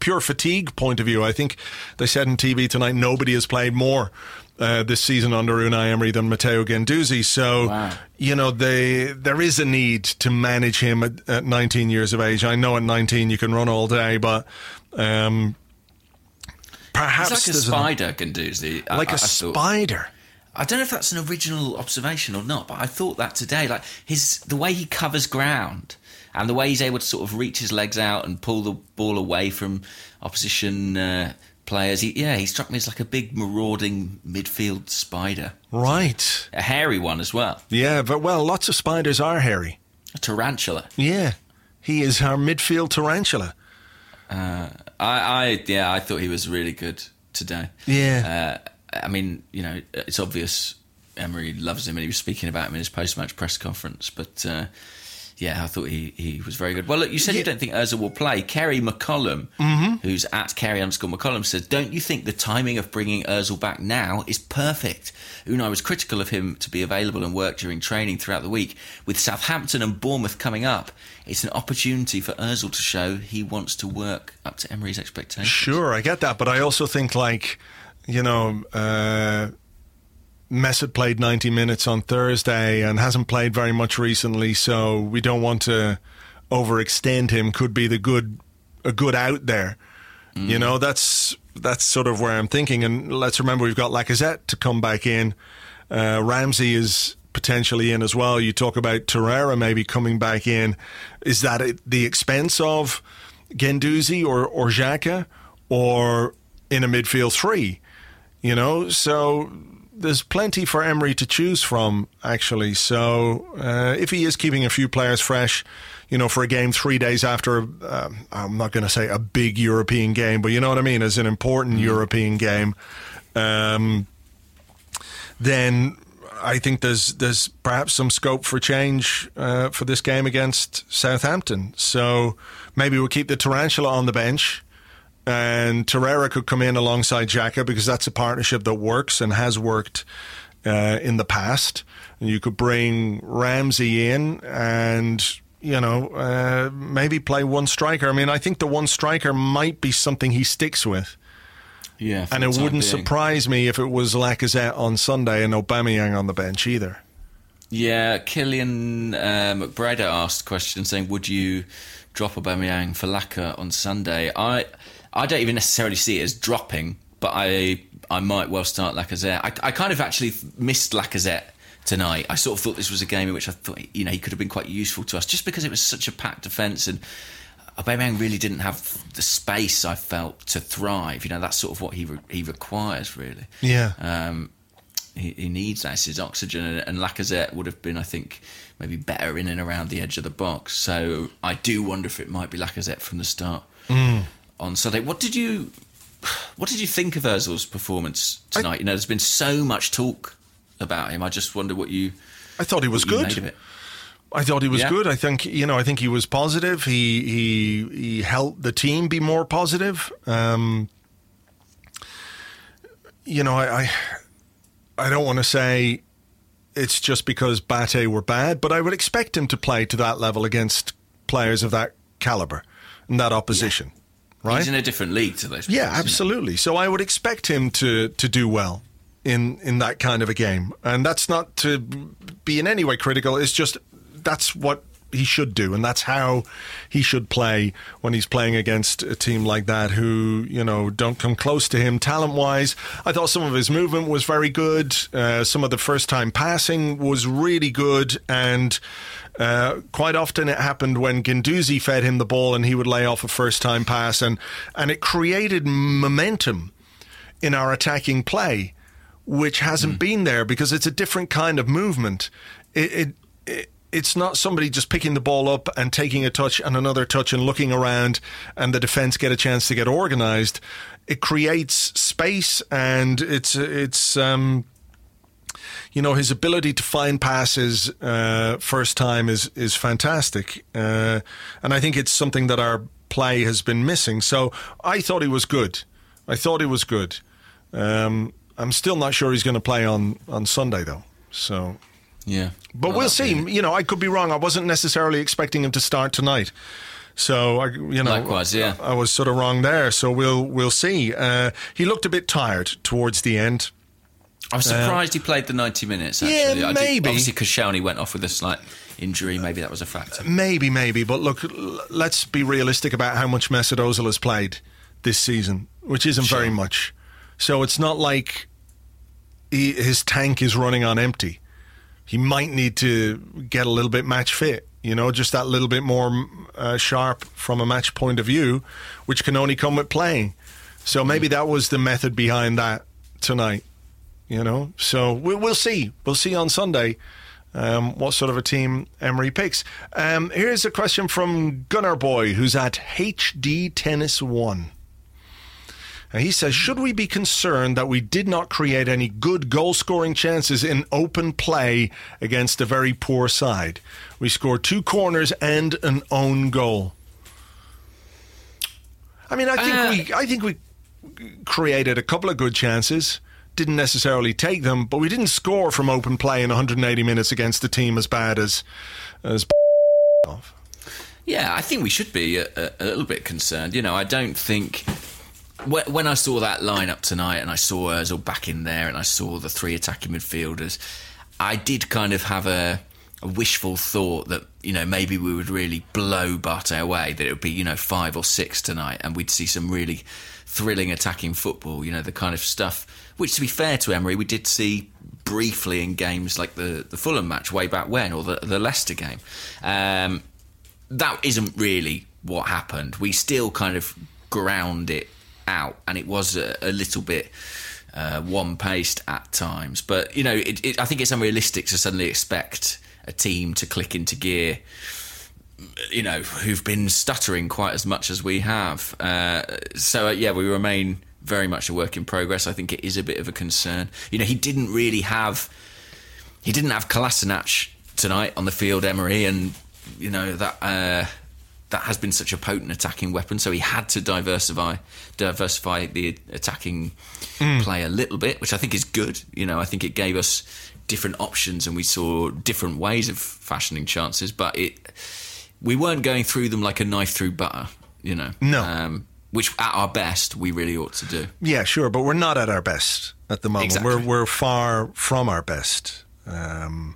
pure fatigue point of view. I think they said on T V tonight nobody has played more Uh, this season under Unai Emery than Matteo Guendouzi. So, wow. you know, they, there is a need to manage him at, at nineteen years of age. I know at nineteen you can run all day, but um, perhaps... It's like a spider, Guendouzi. Like I, a I thought, spider. I don't know if that's an original observation or not, but I thought that today. Like his the way he covers ground and the way he's able to sort of reach his legs out and pull the ball away from opposition... Uh, players. He, yeah, he struck me as like a big marauding midfield spider. Right. A hairy one as well. Yeah, but well, lots of spiders are hairy. A tarantula. Yeah. He is our midfield tarantula. Uh, I, I, yeah, I thought he was really good today. Yeah. Uh, I mean, you know, it's obvious Emery loves him and he was speaking about him in his post-match press conference, but uh, yeah, I thought he, he was very good. Well, look, you said yeah. you don't think Özil will play. Kerry McCollum, mm-hmm. who's at Kerry underscore McCollum, says, "Don't you think the timing of bringing Özil back now is perfect? Unai was critical of him to be available and work during training throughout the week. With Southampton and Bournemouth coming up, it's an opportunity for Özil to show he wants to work up to Emery's expectations." Sure, I get that, but I also think, like, you know... Uh Mesut played ninety minutes on Thursday and hasn't played very much recently, so we don't want to overextend him. Could be the good a good out there. Mm. You know, that's that's sort of where I'm thinking. And let's remember we've got Lacazette to come back in. Uh, Ramsey is potentially in as well. You talk about Torreira maybe coming back in. Is that at the expense of Guendouzi or, or Xhaka or in a midfield three? You know, so... There's plenty for Emery to choose from, actually. So uh, if he is keeping a few players fresh, you know, for a game three days after, uh, I'm not going to say a big European game, but you know what I mean, as an important European game, um, then I think there's there's perhaps some scope for change uh, for this game against Southampton. So maybe we'll keep the tarantula on the bench. And Torreira could come in alongside Xhaka because that's a partnership that works and has worked uh, in the past. And you could bring Ramsey in and, you know, uh, maybe play one striker. I mean, I think the one striker might be something he sticks with. Yeah. And it wouldn't being. surprise me if it was Lacazette on Sunday and Aubameyang on the bench either. Yeah, Killian uh, McBreda asked a question saying, would you drop Aubameyang for Lacazette on Sunday? I I don't even necessarily see it as dropping, but I I might well start Lacazette. I, I kind of actually missed Lacazette tonight. I sort of thought this was a game in which I thought, you know, he could have been quite useful to us just because it was such a packed defence, and Aubameyang really didn't have the space, I felt, to thrive. You know, that's sort of what he re- he requires, really. Yeah. Um, he, he needs that. It's his oxygen, and, and Lacazette would have been, I think, maybe better in and around the edge of the box. So I do wonder if it might be Lacazette from the start mm. on Sunday. What did you what did you think of Ozil's performance tonight? I, you know, there's been so much talk about him. I just wonder what you. I thought he was good. I thought he was yeah. good. I think, you know, I think he was positive. He he he helped the team be more positive. Um, you know, I, I I don't want to say it's just because Bate were bad, but I would expect him to play to that level against players of that caliber and that opposition. Yeah. Right? He's in a different league to those players. Yeah, absolutely. So I would expect him to to do well in in that kind of a game, and that's not to be in any way critical. It's just. That's what he should do, and that's how he should play when he's playing against a team like that who, you know, don't come close to him talent-wise. I thought some of his movement was very good. Uh, some of the first-time passing was really good, and uh, quite often it happened when Guendouzi fed him the ball and he would lay off a first-time pass, and, and it created momentum in our attacking play, which hasn't mm. been there because it's a different kind of movement. It... it, it It's not somebody just picking the ball up and taking a touch and another touch and looking around and the defence get a chance to get organised. It creates space, and it's, it's um, you know, his ability to find passes uh, first time is, is fantastic. Uh, and I think it's something that our play has been missing. So I thought he was good. I thought he was good. Um, I'm still not sure he's going to play on, on Sunday, though. So... Yeah, but well, we'll see. Be... You know, I could be wrong. I wasn't necessarily expecting him to start tonight, so I, you know, likewise, yeah, I, I was sort of wrong there. So we'll we'll see. Uh, he looked a bit tired towards the end. I was surprised uh, he played the ninety minutes. Actually. Yeah, maybe. I did, obviously, Koscielny went off with a slight injury. Maybe that was a factor. Maybe, maybe. But look, let's be realistic about how much Mesut Özil has played this season, which isn't sure. very much. So it's not like he, his tank is running on empty. He might need to get a little bit match fit, you know, just that little bit more uh, sharp from a match point of view, which can only come with playing. So maybe that was the method behind that tonight, you know. So we, we'll see. We'll see on Sunday um, what sort of a team Emery picks. Um, here's a question from Gunnar Boy, who's at H D Tennis one. And he says, should we be concerned that we did not create any good goal-scoring chances in open play against a very poor side? We scored two corners and an own goal. I mean, I think uh, we I think we created a couple of good chances, didn't necessarily take them, but we didn't score from open play in one hundred eighty minutes against a team as bad as... as yeah, I think we should be a, a little bit concerned. You know, I don't think... When I saw that lineup tonight and I saw Özil back in there and I saw the three attacking midfielders, I did kind of have a, a wishful thought that, you know, maybe we would really blow Bate away, that it would be, you know, five or six tonight and we'd see some really thrilling attacking football, you know, the kind of stuff, which, to be fair to Emery, we did see briefly in games like the, the Fulham match way back when, or the, the Leicester game. Um, that isn't really what happened. We still kind of ground it out, and it was a, a little bit uh, one-paced at times. But, you know, it, it, I think it's unrealistic to suddenly expect a team to click into gear, you know, who've been stuttering quite as much as we have. Uh, so, uh, yeah, we remain very much a work in progress. I think it is a bit of a concern. You know, he didn't really have... He didn't have Kolasinac tonight on the field, Emery, and, you know, that... Uh, that has been such a potent attacking weapon, so he had to diversify diversify the attacking mm. play a little bit, which I think is good. You know, I think it gave us different options and we saw different ways of fashioning chances, but it we weren't going through them like a knife through butter, you know. No. Um, which at our best we really ought to do. Yeah, sure, but we're not at our best at the moment. Exactly. We're we're far from our best. Um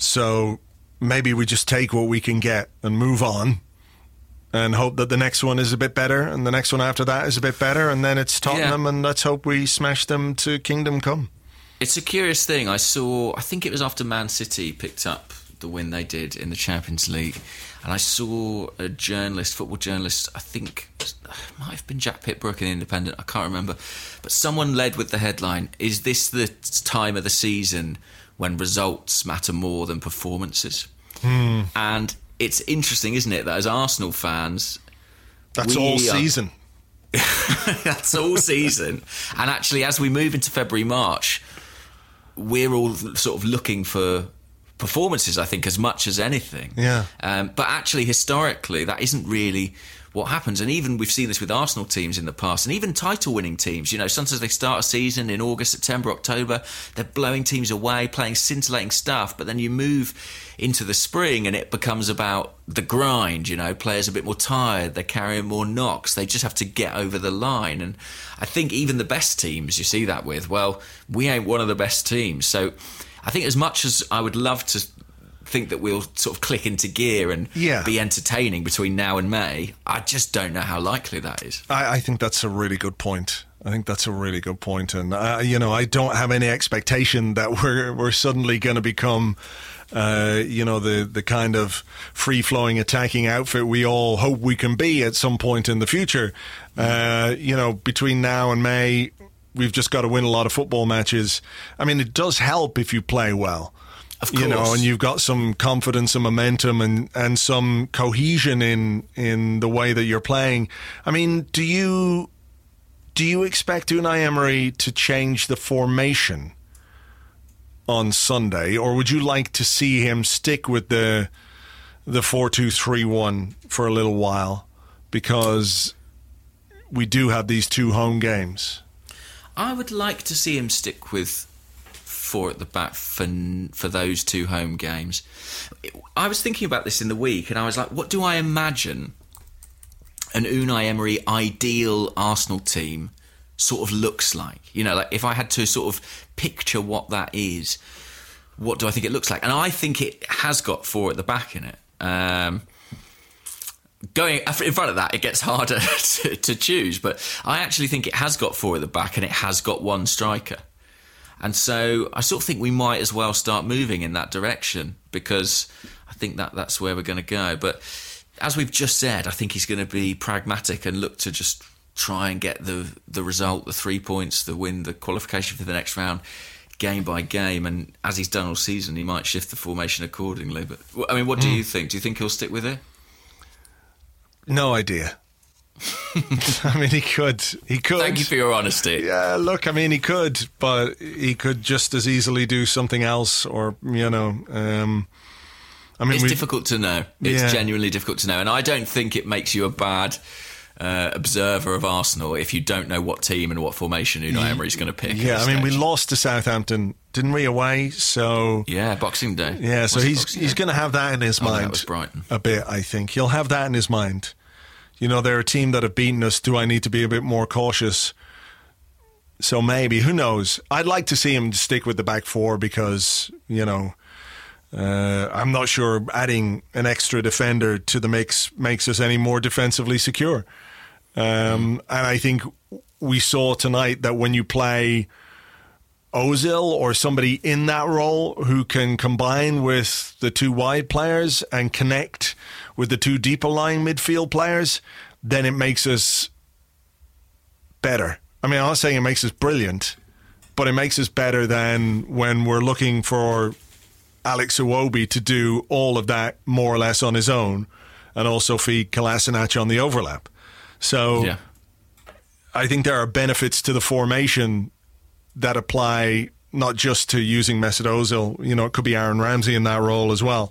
So maybe we just take what we can get and move on and hope that the next one is a bit better and the next one after that is a bit better, and then it's Tottenham, yeah. and let's hope we smash them to kingdom come. It's a curious thing. I saw, I think it was after Man City picked up the win they did in the Champions League, and I saw a journalist, football journalist, I think it might have been Jack Pitbrook in Independent, I can't remember, but someone led with the headline, is this the time of the season when results matter more than performances? Mm. And it's interesting, isn't it, that as Arsenal fans... That's all season. Are... That's all season. And actually, as we move into February, March, we're all sort of looking for performances, I think, as much as anything. Yeah. Um, but actually, historically, that isn't really what happens. And even we've seen this with Arsenal teams in the past, and even title-winning teams. You know, sometimes they start a season in August, September, October. They're blowing teams away, playing scintillating stuff. But then you move into the spring, and it becomes about the grind. You know, players are a bit more tired. They're carrying more knocks. They just have to get over the line. And I think even the best teams, you see that with. Well, we ain't one of the best teams. So I think as much as I would love to think that we'll sort of click into gear and yeah. be entertaining between now and May, I just don't know how likely that is. I, I think that's a really good point. I think that's a really good point. And, uh, you know, I don't have any expectation that we're we're suddenly going to become, uh, you know, the, the kind of free-flowing attacking outfit we all hope we can be at some point in the future. Uh, you know, between now and May, we've just got to win a lot of football matches. I mean, it does help if you play well. Of course. You know, and you've got some confidence and momentum and, and some cohesion in in the way that you're playing. I mean, do you do you expect Unai Emery to change the formation on Sunday, or would you like to see him stick with the the four two three one for a little while, because we do have these two home games? I would like to see him stick with four at the back for for those two home games. I was thinking about this in the week, and I was like, what do I imagine an Unai Emery ideal Arsenal team sort of looks like? You know, like if I had to sort of picture what that is, what do I think it looks like? And I think it has got four at the back in it. Um, going in front of that, it gets harder to, to choose, but I actually think it has got four at the back and it has got one striker. And so I sort of think we might as well start moving in that direction, because I think that that's where we're going to go. But as we've just said, I think he's going to be pragmatic and look to just try and get the, the result, the three points, the win, the qualification for the next round, game by game. And as he's done all season, he might shift the formation accordingly. But, I mean, what do mm. you think? Do you think he'll stick with it? No idea. I mean, he could. He could. Thank you for your honesty. Yeah, look, I mean, he could, but he could just as easily do something else, or, you know. Um, I mean, it's difficult to know. It's yeah. genuinely difficult to know. And I don't think it makes you a bad uh, observer of Arsenal if you don't know what team and what formation Unai Emery's going to pick. Yeah, I mean, stage. we lost to Southampton, didn't we, away? So yeah, Boxing Day. Yeah, so What's he's he's going to have that in his oh, mind. That was Brighton. A bit, I think. He'll have that in his mind. You know, they're a team that have beaten us. Do I need to be a bit more cautious? So maybe, who knows? I'd like to see him stick with the back four, because, you know, uh, I'm not sure adding an extra defender to the mix makes us any more defensively secure. Um, and I think we saw tonight that when you play Ozil or somebody in that role who can combine with the two wide players and connect with the two deeper lying midfield players, then it makes us better. I mean, I'm not saying it makes us brilliant, but it makes us better than when we're looking for Alex Iwobi to do all of that more or less on his own, and also feed Kolasinac on the overlap. So yeah. I think there are benefits to the formation that apply not just to using Mesut Ozil. You know, it could be Aaron Ramsey in that role as well.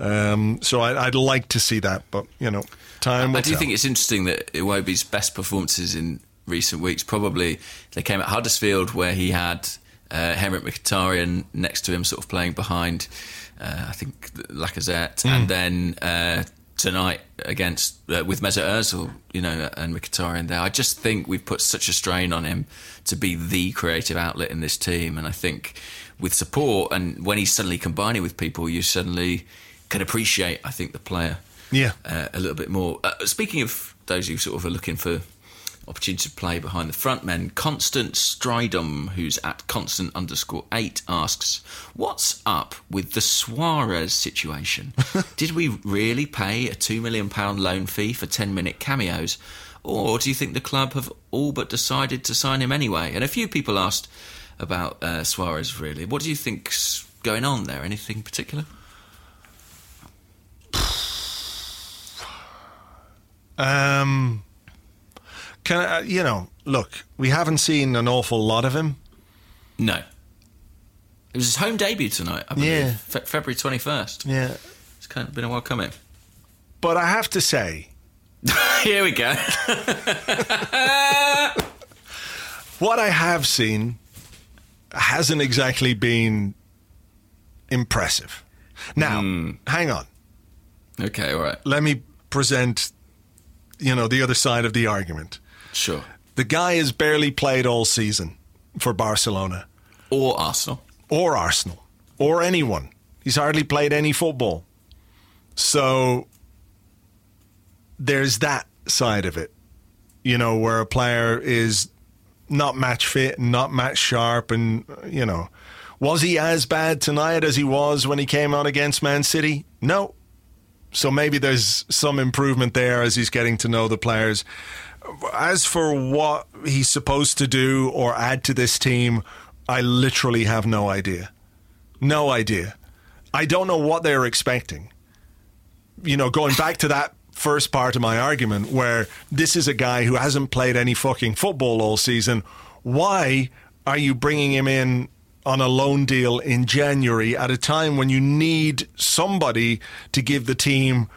Um, so I, I'd like to see that, but, you know, time will I do tell. Think it's interesting that Iwobi's best performances in recent weeks, probably they came at Huddersfield, where he had uh, Henrik Mkhitaryan next to him, sort of playing behind, uh, I think, Lacazette. Mm. And then uh, tonight against uh, with Mesut Özil, you know, and Mkhitaryan there. I just think we've put such a strain on him to be the creative outlet in this team, and I think with support, and when he's suddenly combining with people, you suddenly can appreciate, I think, the player yeah. uh, a little bit more. Uh, speaking of those who sort of are looking for opportunity to play behind the front men, Constance Stridham, who's at constant underscore eight, asks, what's up with the Suarez situation? Did we really pay a two million pounds loan fee for ten-minute cameos? Or do you think the club have all but decided to sign him anyway? And a few people asked about uh, Suarez, really. What do you think's going on there? Anything particular? Um... Can I, you know, look, we haven't seen an awful lot of him. No. It was his home debut tonight, I believe. Yeah. Fe- February twenty-first. Yeah. It's kind of been a while coming. But I have to say... Here we go. What I have seen hasn't exactly been impressive. Now, mm. hang on. Okay, all right. Let me present, you know, the other side of the argument. Sure. The guy has barely played all season for Barcelona. Or Arsenal. Or Arsenal. Or anyone. He's hardly played any football. So there's that side of it, you know, where a player is not match fit, not match sharp, and, you know, was he as bad tonight as he was when he came out against Man City? No. So maybe there's some improvement there as he's getting to know the players. As for what he's supposed to do or add to this team, I literally have no idea. No idea. I don't know what they're expecting. You know, going back to that first part of my argument where this is a guy who hasn't played any fucking football all season, why are you bringing him in on a loan deal in January at a time when you need somebody to give the team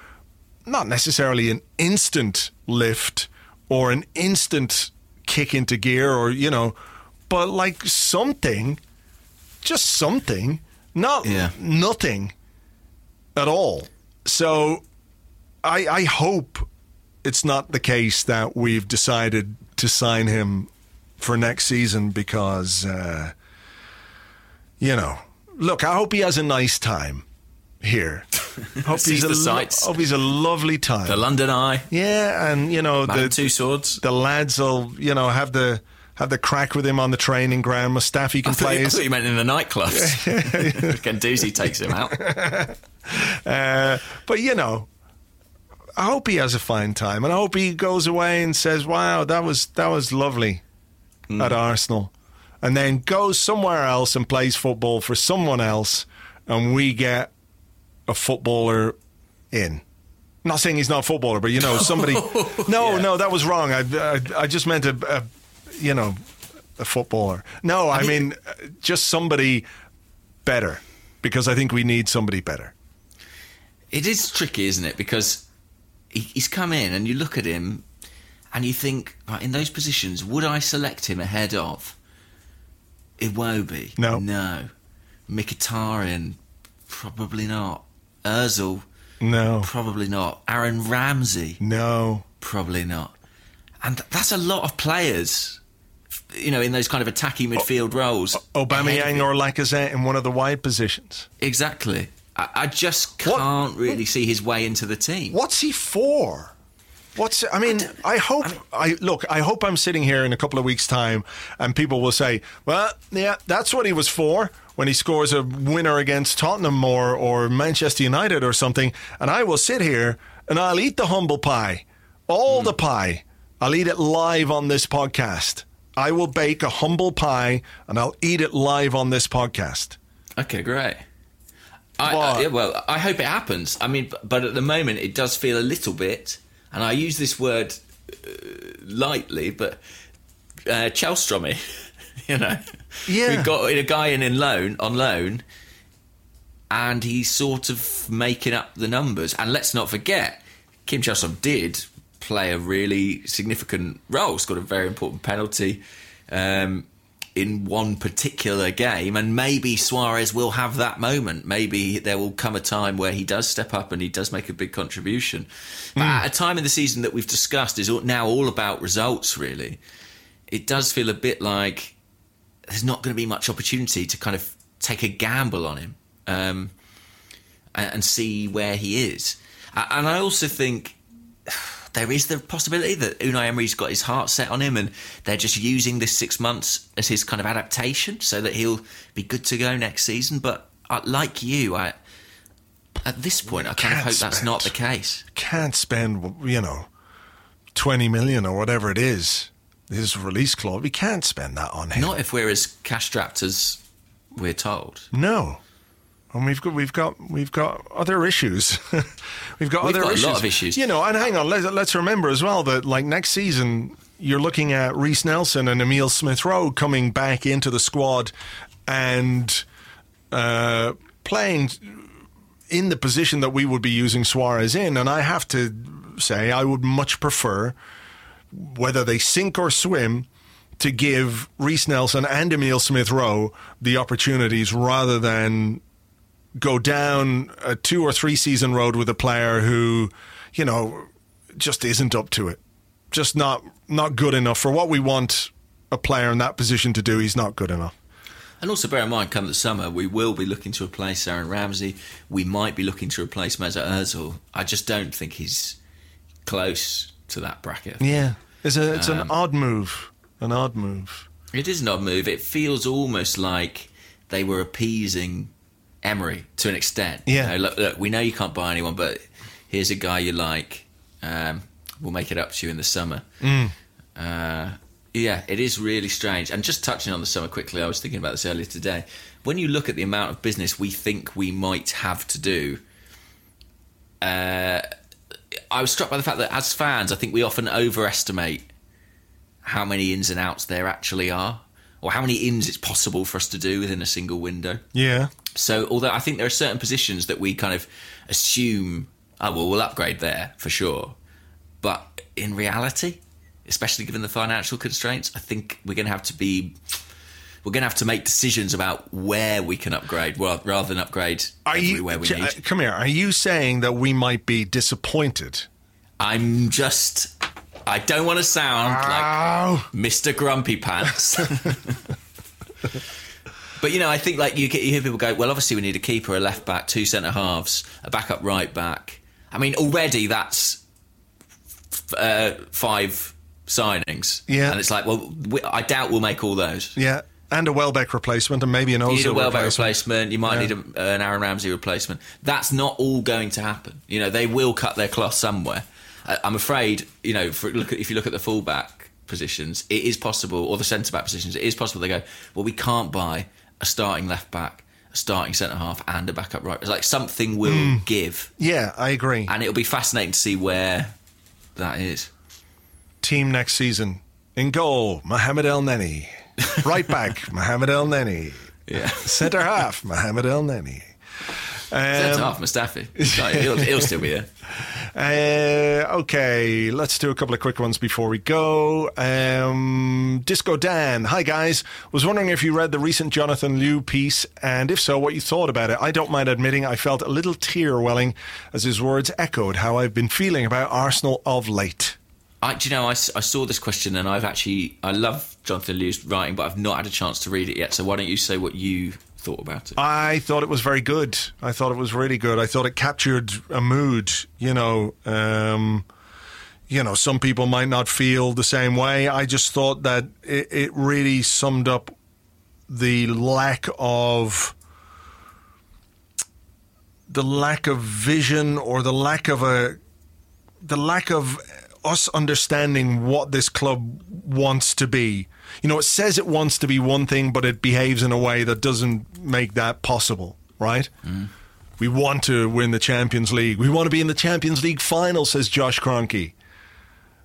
not necessarily an instant lift or an instant kick into gear, or, you know, but like something, just something, not yeah. nothing at all. So I, I hope it's not the case that we've decided to sign him for next season because... Uh, You know, look, I hope he has a nice time here. Hope he's a the sights. Lo- hope he's a lovely time. The London Eye. Yeah, and, you know... Man the Two Swords. The lads will, you know, have the have the crack with him on the training ground. Mustafi can I play you, his... I thought you meant in the nightclubs. Guendouzi takes him out. Uh, but, you know, I hope he has a fine time. And I hope he goes away and says, wow, that was, that was lovely mm. at Arsenal. And then goes somewhere else and plays football for someone else, and we get a footballer in. I'm not saying he's not a footballer, but, you know, somebody... No, yeah. no, that was wrong. I, I, I just meant, a, a, you know, a footballer. No, I, I mean, mean, just somebody better, because I think we need somebody better. It is tricky, isn't it? Because he, he's come in, and you look at him, and you think, right, in those positions, would I select him ahead of... Iwobi? No. No. Mkhitaryan? Probably not. Özil? No. Probably not. Aaron Ramsey? No. Probably not. And that's a lot of players, you know, in those kind of attacking midfield o- roles. O- Aubameyang or Lacazette in one of the wide positions. Exactly. I, I just can't what? really see his way into the team. What's he for? What's I mean, I, I hope I, mean, I look, I hope I'm sitting here in a couple of weeks' time and people will say, well, yeah, that's what he was for when he scores a winner against Tottenham or, or Manchester United or something, and I will sit here and I'll eat the humble pie. All mm. the pie. I'll eat it live on this podcast. I will bake a humble pie and I'll eat it live on this podcast. Okay, great. I, well, I, yeah, well, I hope it happens. I mean, but at the moment it does feel a little bit, and I use this word uh, lightly, but uh, Chelstrommy, you know. Yeah. We've got a guy in, in loan, on loan, and he's sort of making up the numbers. And let's not forget, Kim Chelstrom did play a really significant role, scored a very important penalty um, in one particular game, and maybe Suarez will have that moment. Maybe there will come a time where he does step up and he does make a big contribution. But mm. at a time in the season that we've discussed is now all about results, really. It does feel a bit like there's not going to be much opportunity to kind of take a gamble on him um, and, and see where he is. And I also think there is the possibility that Unai Emery's got his heart set on him and they're just using this six months as his kind of adaptation so that he'll be good to go next season. But I, like you, I, at this point, I kind of hope spend, that's not the case. Can't spend, you know, twenty million or whatever it is, his release clause. We can't spend that on him. Not if we're as cash-strapped as we're told. No. And we've got we've got we've got other issues. we've got we've other got issues. A lot of issues, you know. And hang on, let's, let's remember as well that like next season you're looking at Reece Nelson and Emile Smith-Rowe coming back into the squad and uh, playing in the position that we would be using Suarez in. And I have to say, I would much prefer, whether they sink or swim, to give Reece Nelson and Emile Smith-Rowe the opportunities rather than go down a two or three season road with a player who, you know, just isn't up to it. Just not not good enough for what we want a player in that position to do. He's not good enough. And also bear in mind, come the summer, we will be looking to replace Aaron Ramsey. We might be looking to replace Mesut Özil. I just don't think he's close to that bracket. Yeah, it's, a, it's um, an odd move. An odd move. It is an odd move. It feels almost like they were appeasing Emery to an extent. Yeah. You know, look, look, we know you can't buy anyone, but here's a guy you like. Um, we'll make it up to you in the summer. Mm. Uh, yeah, it is really strange. And just touching on the summer quickly, I was thinking about this earlier today. When you look at the amount of business we think we might have to do, uh, I was struck by the fact that as fans, I think we often overestimate how many ins and outs there actually are, or how many ins it's possible for us to do within a single window. Yeah. So, although I think there are certain positions that we kind of assume, oh, well, we'll upgrade there for sure. But in reality, especially given the financial constraints, I think we're going to have to be, we're going to have to make decisions about where we can upgrade well, rather than upgrade are everywhere you, we need. Uh, come here. Are you saying that we might be disappointed? I'm just, I don't want to sound Ow. like Mister Grumpy Pants. But, you know, I think, like, you, get, you hear people go, well, obviously we need a keeper, a left-back, two centre-halves, a backup right-back. I mean, already that's f- uh, five signings. Yeah. And it's like, well, we, I doubt we'll make all those. Yeah, and a Welbeck replacement and maybe an Ozil replacement. You need a Welbeck replacement. replacement. You might yeah. need a, an Aaron Ramsey replacement. That's not all going to happen. You know, they will cut their cloth somewhere. I, I'm afraid, you know, for, look at, if you look at the full-back positions, it is possible, or the centre-back positions, it is possible they go, well, we can't buy a starting left-back, a starting centre-half and a backup right. It's like something will mm. give. Yeah, I agree. And it'll be fascinating to see where that is. Team next season. In goal, Mohamed El Neni. Right-back, Mohamed El Neni. Yeah. Centre-half, Mohamed El Neni. Um, Centre-half, Mustafi. Like, he'll, he'll still be there. Uh, okay, let's do a couple of quick ones before we go. Um, Disco Dan, hi guys. Was wondering if you read the recent Jonathan Liu piece, and if so, what you thought about it. I don't mind admitting I felt a little tear welling as his words echoed how I've been feeling about Arsenal of late. I, do you know, I, I saw this question and I've actually, I love Jonathan Liu's writing, but I've not had a chance to read it yet, so why don't you say what you thought about it? I thought it was very good. I thought it was really good. I thought it captured a mood, you know. Um, you know, some people might not feel the same way. I just thought that it, it really summed up the lack of the lack of vision or the lack of a the lack of us understanding what this club wants to be. You know, it says it wants to be one thing, but it behaves in a way that doesn't make that possible, right? Mm. We want to win the Champions League. We want to be in the Champions League final, says Josh Kroenke.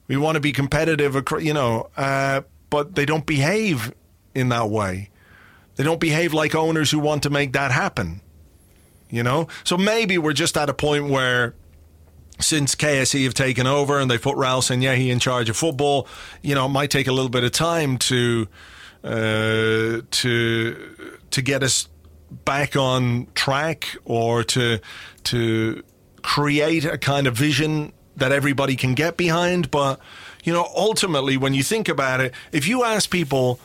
We want to be competitive, you know, uh, but they don't behave in that way. They don't behave like owners who want to make that happen, you know? So maybe we're just at a point where, since K S E have taken over and they put Raul Sanyehi in charge of football, you know, it might take a little bit of time to uh, to to get us back on track, or to to create a kind of vision that everybody can get behind. But, you know, ultimately, when you think about it, if you ask people,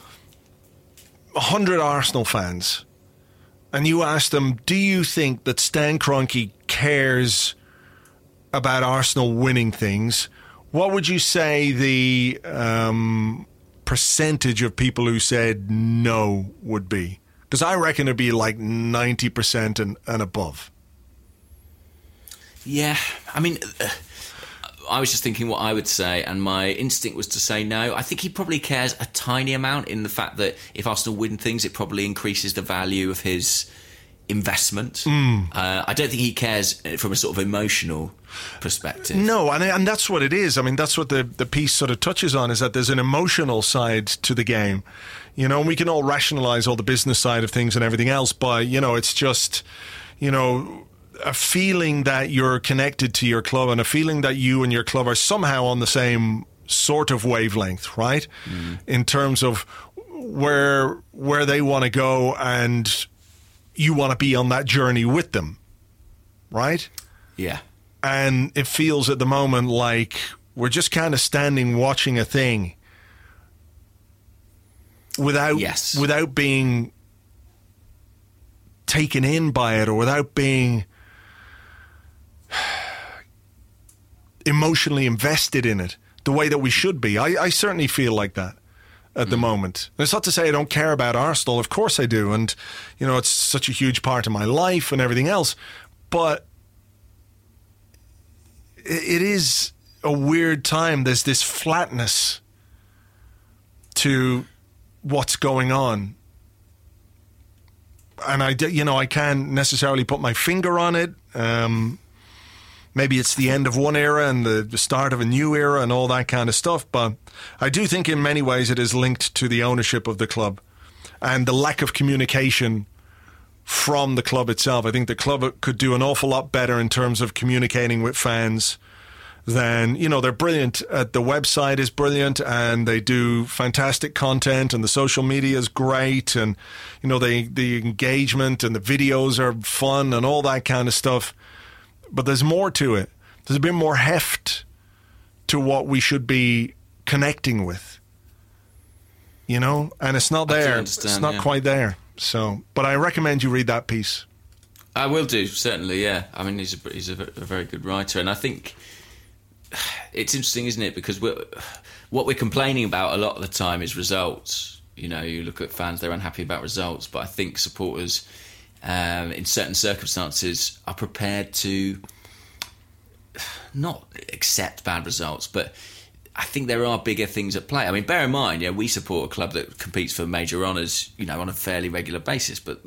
one hundred Arsenal fans, and you asked them, do you think that Stan Kroenke cares about Arsenal winning things, what would you say the um, percentage of people who said no would be? Because I reckon it'd be like ninety percent and, and above. Yeah, I mean... Uh... I was just thinking what I would say, and my instinct was to say no. I think he probably cares a tiny amount, in the fact that if Arsenal win things, it probably increases the value of his investment. Mm. Uh, I don't think he cares from a sort of emotional perspective. No, and and that's what it is. I mean, that's what the, the piece sort of touches on, is that there's an emotional side to the game. You know, and we can all rationalise all the business side of things and everything else, but, you know, it's just, you know... a feeling that you're connected to your club, and a feeling that you and your club are somehow on the same sort of wavelength, right? Mm. In terms of where where they want to go, and you want to be on that journey with them, right? Yeah. And it feels at the moment like we're just kind of standing watching a thing without yes. without being taken in by it, or without being... emotionally invested in it the way that we should be. I, I certainly feel like that at the mm. moment. And it's not to say I don't care about Arsenal. Of course I do. And, you know, it's such a huge part of my life and everything else. But it is a weird time. There's this flatness to what's going on. And, I, you know, I can't necessarily put my finger on it. Um, maybe it's the end of one era and the, the start of a new era and all that kind of stuff. But I do think in many ways it is linked to the ownership of the club and the lack of communication from the club itself. I think the club could do an awful lot better in terms of communicating with fans than, you know, they're brilliant. Uh, the website is brilliant, and they do fantastic content, and the social media is great, and, you know, they, the engagement and the videos are fun and all that kind of stuff. But there's more to it. There's a bit more heft to what we should be connecting with, you know? And it's not there. It's not yeah. quite there. So, but I recommend you read that piece. I will do, certainly, yeah. I mean, he's a, he's a, a very good writer. And I think it's interesting, isn't it? Because we're, what we're complaining about a lot of the time is results. You know, you look at fans, they're unhappy about results. But I think supporters... Um, in certain circumstances, are prepared to not accept bad results, but I think there are bigger things at play. I mean, bear in mind, yeah, we support a club that competes for major honours, you know, on a fairly regular basis. But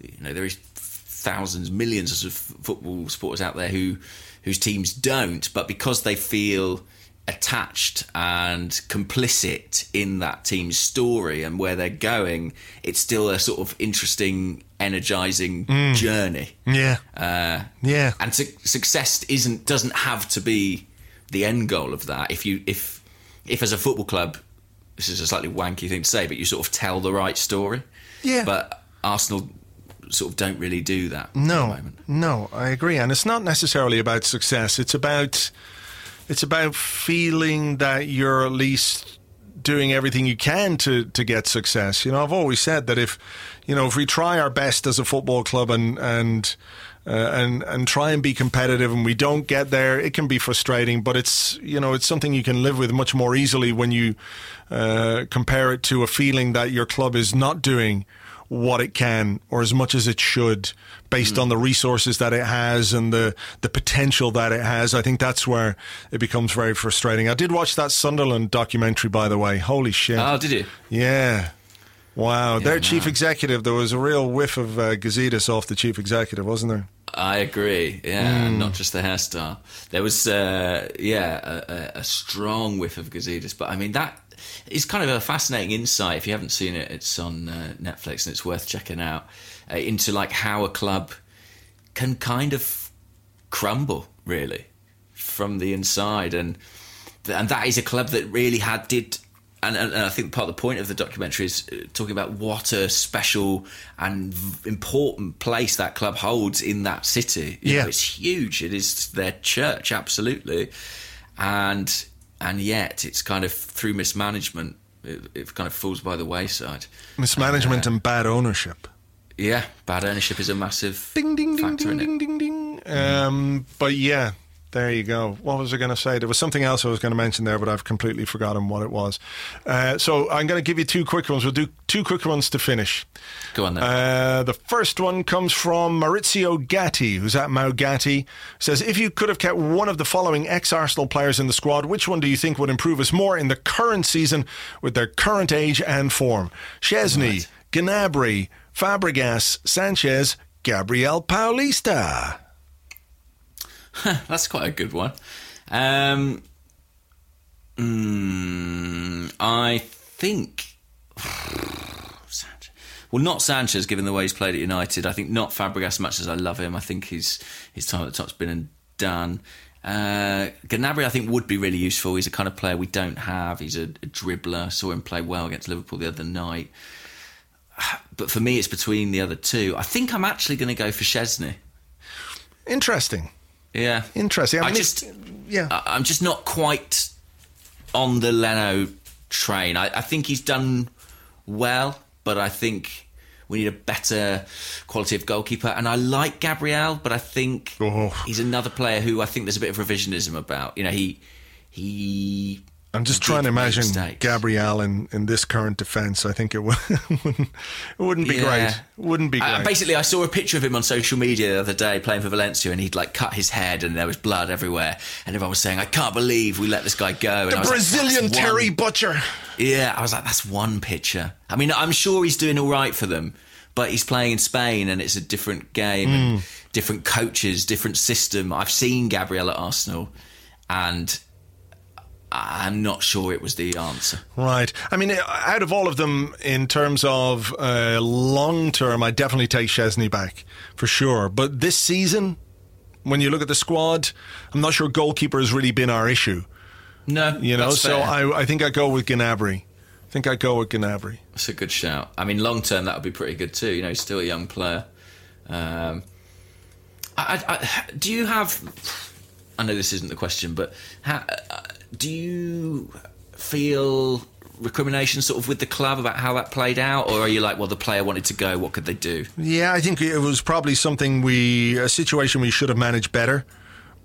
you know, there is thousands, millions of football supporters out there who whose teams don't, but because they feel attached and complicit in that team's story and where they're going, it's still a sort of interesting, energising mm. journey. Yeah, uh, yeah. And su- success isn't doesn't have to be the end goal of that. If you if if as a football club, this is a slightly wanky thing to say, but you sort of tell the right story. Yeah. But Arsenal sort of don't really do that. No, at the moment. No, I agree. And it's not necessarily about success. It's about It's about feeling that you're at least doing everything you can to, to get success. You know, I've always said that if, you know, if we try our best as a football club and and uh, and and try and be competitive, and we don't get there, it can be frustrating. But it's, you know, it's something you can live with much more easily when you uh, compare it to a feeling that your club is not doing what it can, or as much as it should, based mm. on the resources that it has and the, the potential that it has. I think that's where it becomes very frustrating. I did watch that Sunderland documentary, by the way. Holy shit. Oh, did you? Yeah. Wow. Yeah, their wow. chief executive, there was a real whiff of uh, Gazidis off the chief executive, wasn't there? I agree. Yeah, mm. not just the hairstyle. There was, uh, yeah, a, a strong whiff of Gazidis. But, I mean, that... it's kind of a fascinating insight. If you haven't seen it, it's on uh, Netflix and it's worth checking out, uh, into like how a club can kind of crumble really from the inside, and and that is a club that really had did and, and I think part of the point of the documentary is talking about what a special and important place that club holds in that city. You yeah know, it's huge. It is their church, absolutely. And And yet, it's kind of through mismanagement, it, it kind of falls by the wayside. Mismanagement and, uh, and bad ownership. Yeah, bad ownership is a massive ding, ding, ding, factor ding, in it. Ding, ding, ding. Um, but yeah, there you go. What was I going to say? There was something else I was going to mention there, but I've completely forgotten what it was. Uh, so I'm going to give you two quick ones. We'll do two quick ones to finish. Go on then. Uh, the first one comes from Maurizio Gatti, who's at Mau Gatti. Says, if you could have kept one of the following ex-Arsenal players in the squad, which one do you think would improve us more in the current season with their current age and form? Chesney, right. Gnabry, Fabregas, Sanchez, Gabriel Paulista. That's quite a good one. Um, mm, I think... well, not Sanchez, given the way he's played at United. I think not Fabregas, as much as I love him. I think his, his time at the top's been done. Uh, Gnabry, I think, would be really useful. He's a kind of player we don't have. He's a, a dribbler. Saw him play well against Liverpool the other night. But for me, it's between the other two. I think I'm actually going to go for Szczesny. Interesting. Yeah. Interesting. I, mean, I just, yeah. I'm just not quite on the Leno train. I, I think he's done well, but I think we need a better quality of goalkeeper. And I like Gabriel, but I think oh. he's another player who I think there's a bit of revisionism about. You know, he... he I'm just trying to imagine mistakes. Gabriel in, in this current defence. I think it, would, it wouldn't it wouldn't be yeah. great. Wouldn't be great. Uh, basically, I saw a picture of him on social media the other day playing for Valencia, and he'd like cut his head, and there was blood everywhere. And everyone was saying, "I can't believe we let this guy go." And the I was Brazilian like, Terry one. Butcher. Yeah, I was like, "That's one picture." I mean, I'm sure he's doing all right for them, but he's playing in Spain, and it's a different game, mm. and different coaches, different system. I've seen Gabriel at Arsenal, and I'm not sure it was the answer. Right. I mean, out of all of them, in terms of uh, long term, I definitely take Szczesny back, for sure. But this season, when you look at the squad, I'm not sure goalkeeper has really been our issue. No, you know. That's so fair. I, I think I go with Gnabry. I think I go with Gnabry. That's a good shout. I mean, long term, that would be pretty good too. You know, he's still a young player. Um, I, I, do you have? I know this isn't the question, but how, do you feel recrimination sort of with the club about how that played out? Or are you like, well, the player wanted to go, what could they do? Yeah, I think it was probably something we, a situation we should have managed better.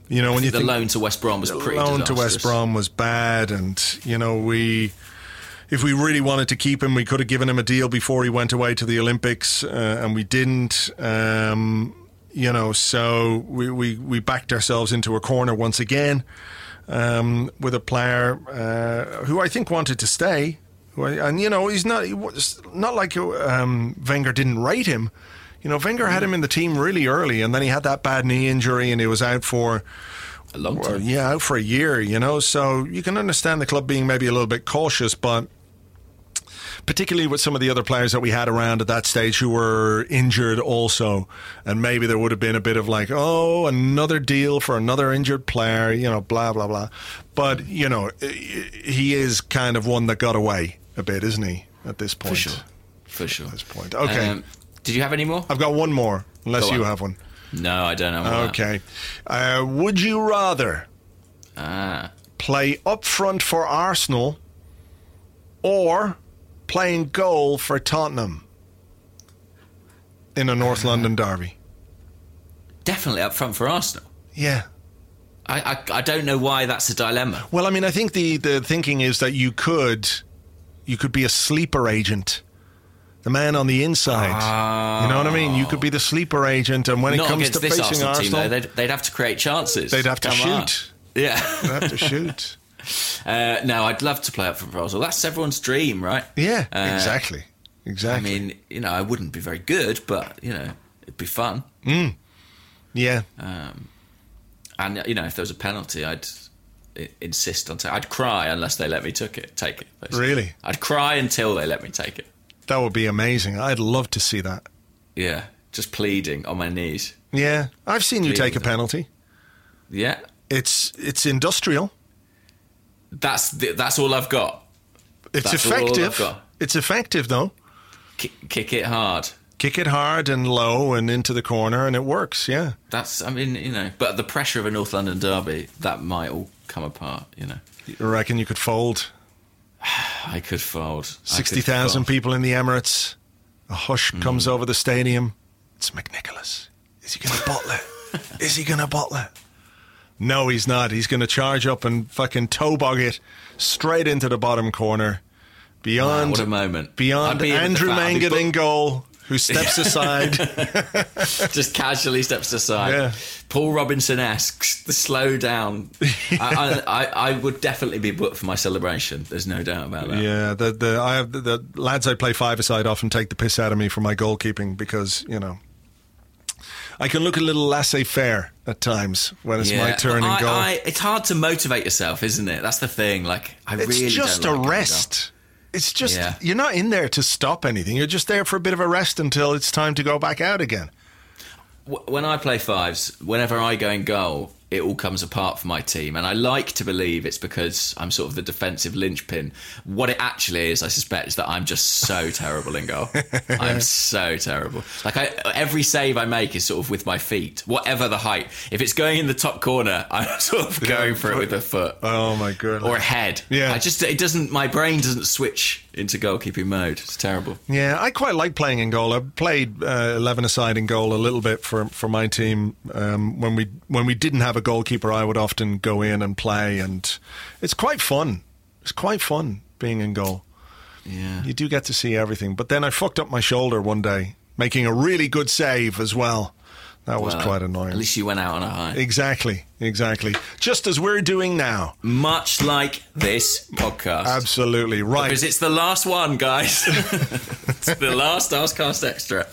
You know, when you think the loan to West Brom was pretty disastrous. The loan to West Brom was bad, and, you know, we... If we really wanted to keep him, we could have given him a deal before he went away to the Olympics, uh, and we didn't. Um... You know, so we, we, we backed ourselves into a corner once again um, with a player uh, who I think wanted to stay. Who I, and, you know, he's not he was not like um, Wenger didn't rate him. You know, Wenger had him in the team really early, and then he had that bad knee injury, and he was out for a long time. Or, yeah, out for a year, you know. So you can understand the club being maybe a little bit cautious, but particularly with some of the other players that we had around at that stage who were injured also. And maybe there would have been a bit of like, oh, another deal for another injured player, you know, blah, blah, blah. But, you know, he is kind of one that got away a bit, isn't he, at this point? For sure. For sure. At this point. Okay. Um, did you have any more? I've got one more, unless Go you on. have one. No, I don't know. Okay. Uh, would you rather ah. play up front for Arsenal or... playing goal for Tottenham in a North London derby? Definitely up front for Arsenal. Yeah. I, I I don't know why that's a dilemma. Well, I mean, I think the, the thinking is that you could you could be a sleeper agent. The man on the inside. Oh. You know what I mean? You could be the sleeper agent, and when Not it comes to facing Arsenal... Arsenal team, though, they'd, they'd have to create chances. They'd have to Come shoot. On. Yeah. They'd have to shoot. Uh, no, I'd love to play up for Arsenal. That's everyone's dream, right? Yeah, uh, exactly, exactly. I mean, you know, I wouldn't be very good, but you know, it'd be fun. Mm. Yeah. Um, and you know, if there was a penalty, I'd insist on. T- I'd cry unless they let me took it. Take it. Basically. Really? I'd cry until they let me take it. That would be amazing. I'd love to see that. Yeah, just pleading on my knees. Yeah, I've seen pleading you take a penalty. Yeah, it's it's industrial. That's the, that's all I've got. It's that's effective. Got. It's effective, though. Kick, kick it hard. Kick it hard and low and into the corner, and it works, yeah. That's, I mean, you know, but the pressure of a North London derby, that might all come apart, you know. You reckon you could fold? I could fold. sixty thousand people in the Emirates. A hush mm. comes over the stadium. It's McNicholas. Is he going to bottle it? Is he going to bottle it? No, he's not. He's going to charge up and fucking toe-bog it straight into the bottom corner. Beyond, wow, what a moment. Beyond be Andrew Manga but- in goal, who steps aside. Just casually steps aside. Yeah. Paul Robinson-esque, the slow down. I, I, I would definitely be booked for my celebration. There's no doubt about that. Yeah, the the, I have, the, the lads I play five-a-side often take the piss out of me for my goalkeeping because, you know, I can look a little laissez-faire at times when it's yeah, my turn I, and goal. I, it's hard to motivate yourself, isn't it? That's the thing. Like I it's really just don't a like rest. It's just yeah. you're not in there to stop anything. You're just there for a bit of a rest until it's time to go back out again. When I play fives, whenever I go in goal, it all comes apart for my team, and I like to believe it's because I'm sort of the defensive linchpin. What it actually is, I suspect, is that I'm just so terrible in goal. I'm so terrible. Like I, every save I make is sort of with my feet, whatever the height. If it's going in the top corner, I'm sort of going for it with a foot. Oh my goodness. Or a head. Yeah. I just it doesn't. My brain doesn't switch into goalkeeping mode. It's terrible. Yeah, I quite like playing in goal. I played uh, eleven-a-side in goal a little bit for for my team um, when we when we didn't have a goalkeeper. I would often go in and play, and it's quite fun. It's quite fun being in goal. Yeah, you do get to see everything. But then I fucked up my shoulder one day, making a really good save as well. That well, was quite annoying. At least you went out on a high. Exactly, exactly. Just as we're doing now. Much like this podcast. Absolutely, right. Because it's the last one, guys. It's the last Arscast Extra.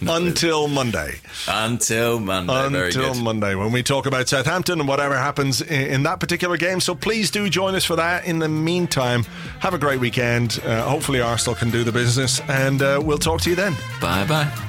No, Until really. Monday. Until Monday, Until very good. Until Monday, when we talk about Southampton and whatever happens in, in that particular game. So please do join us for that. In the meantime, have a great weekend. Uh, hopefully Arsenal can do the business, and uh, we'll talk to you then. Bye-bye.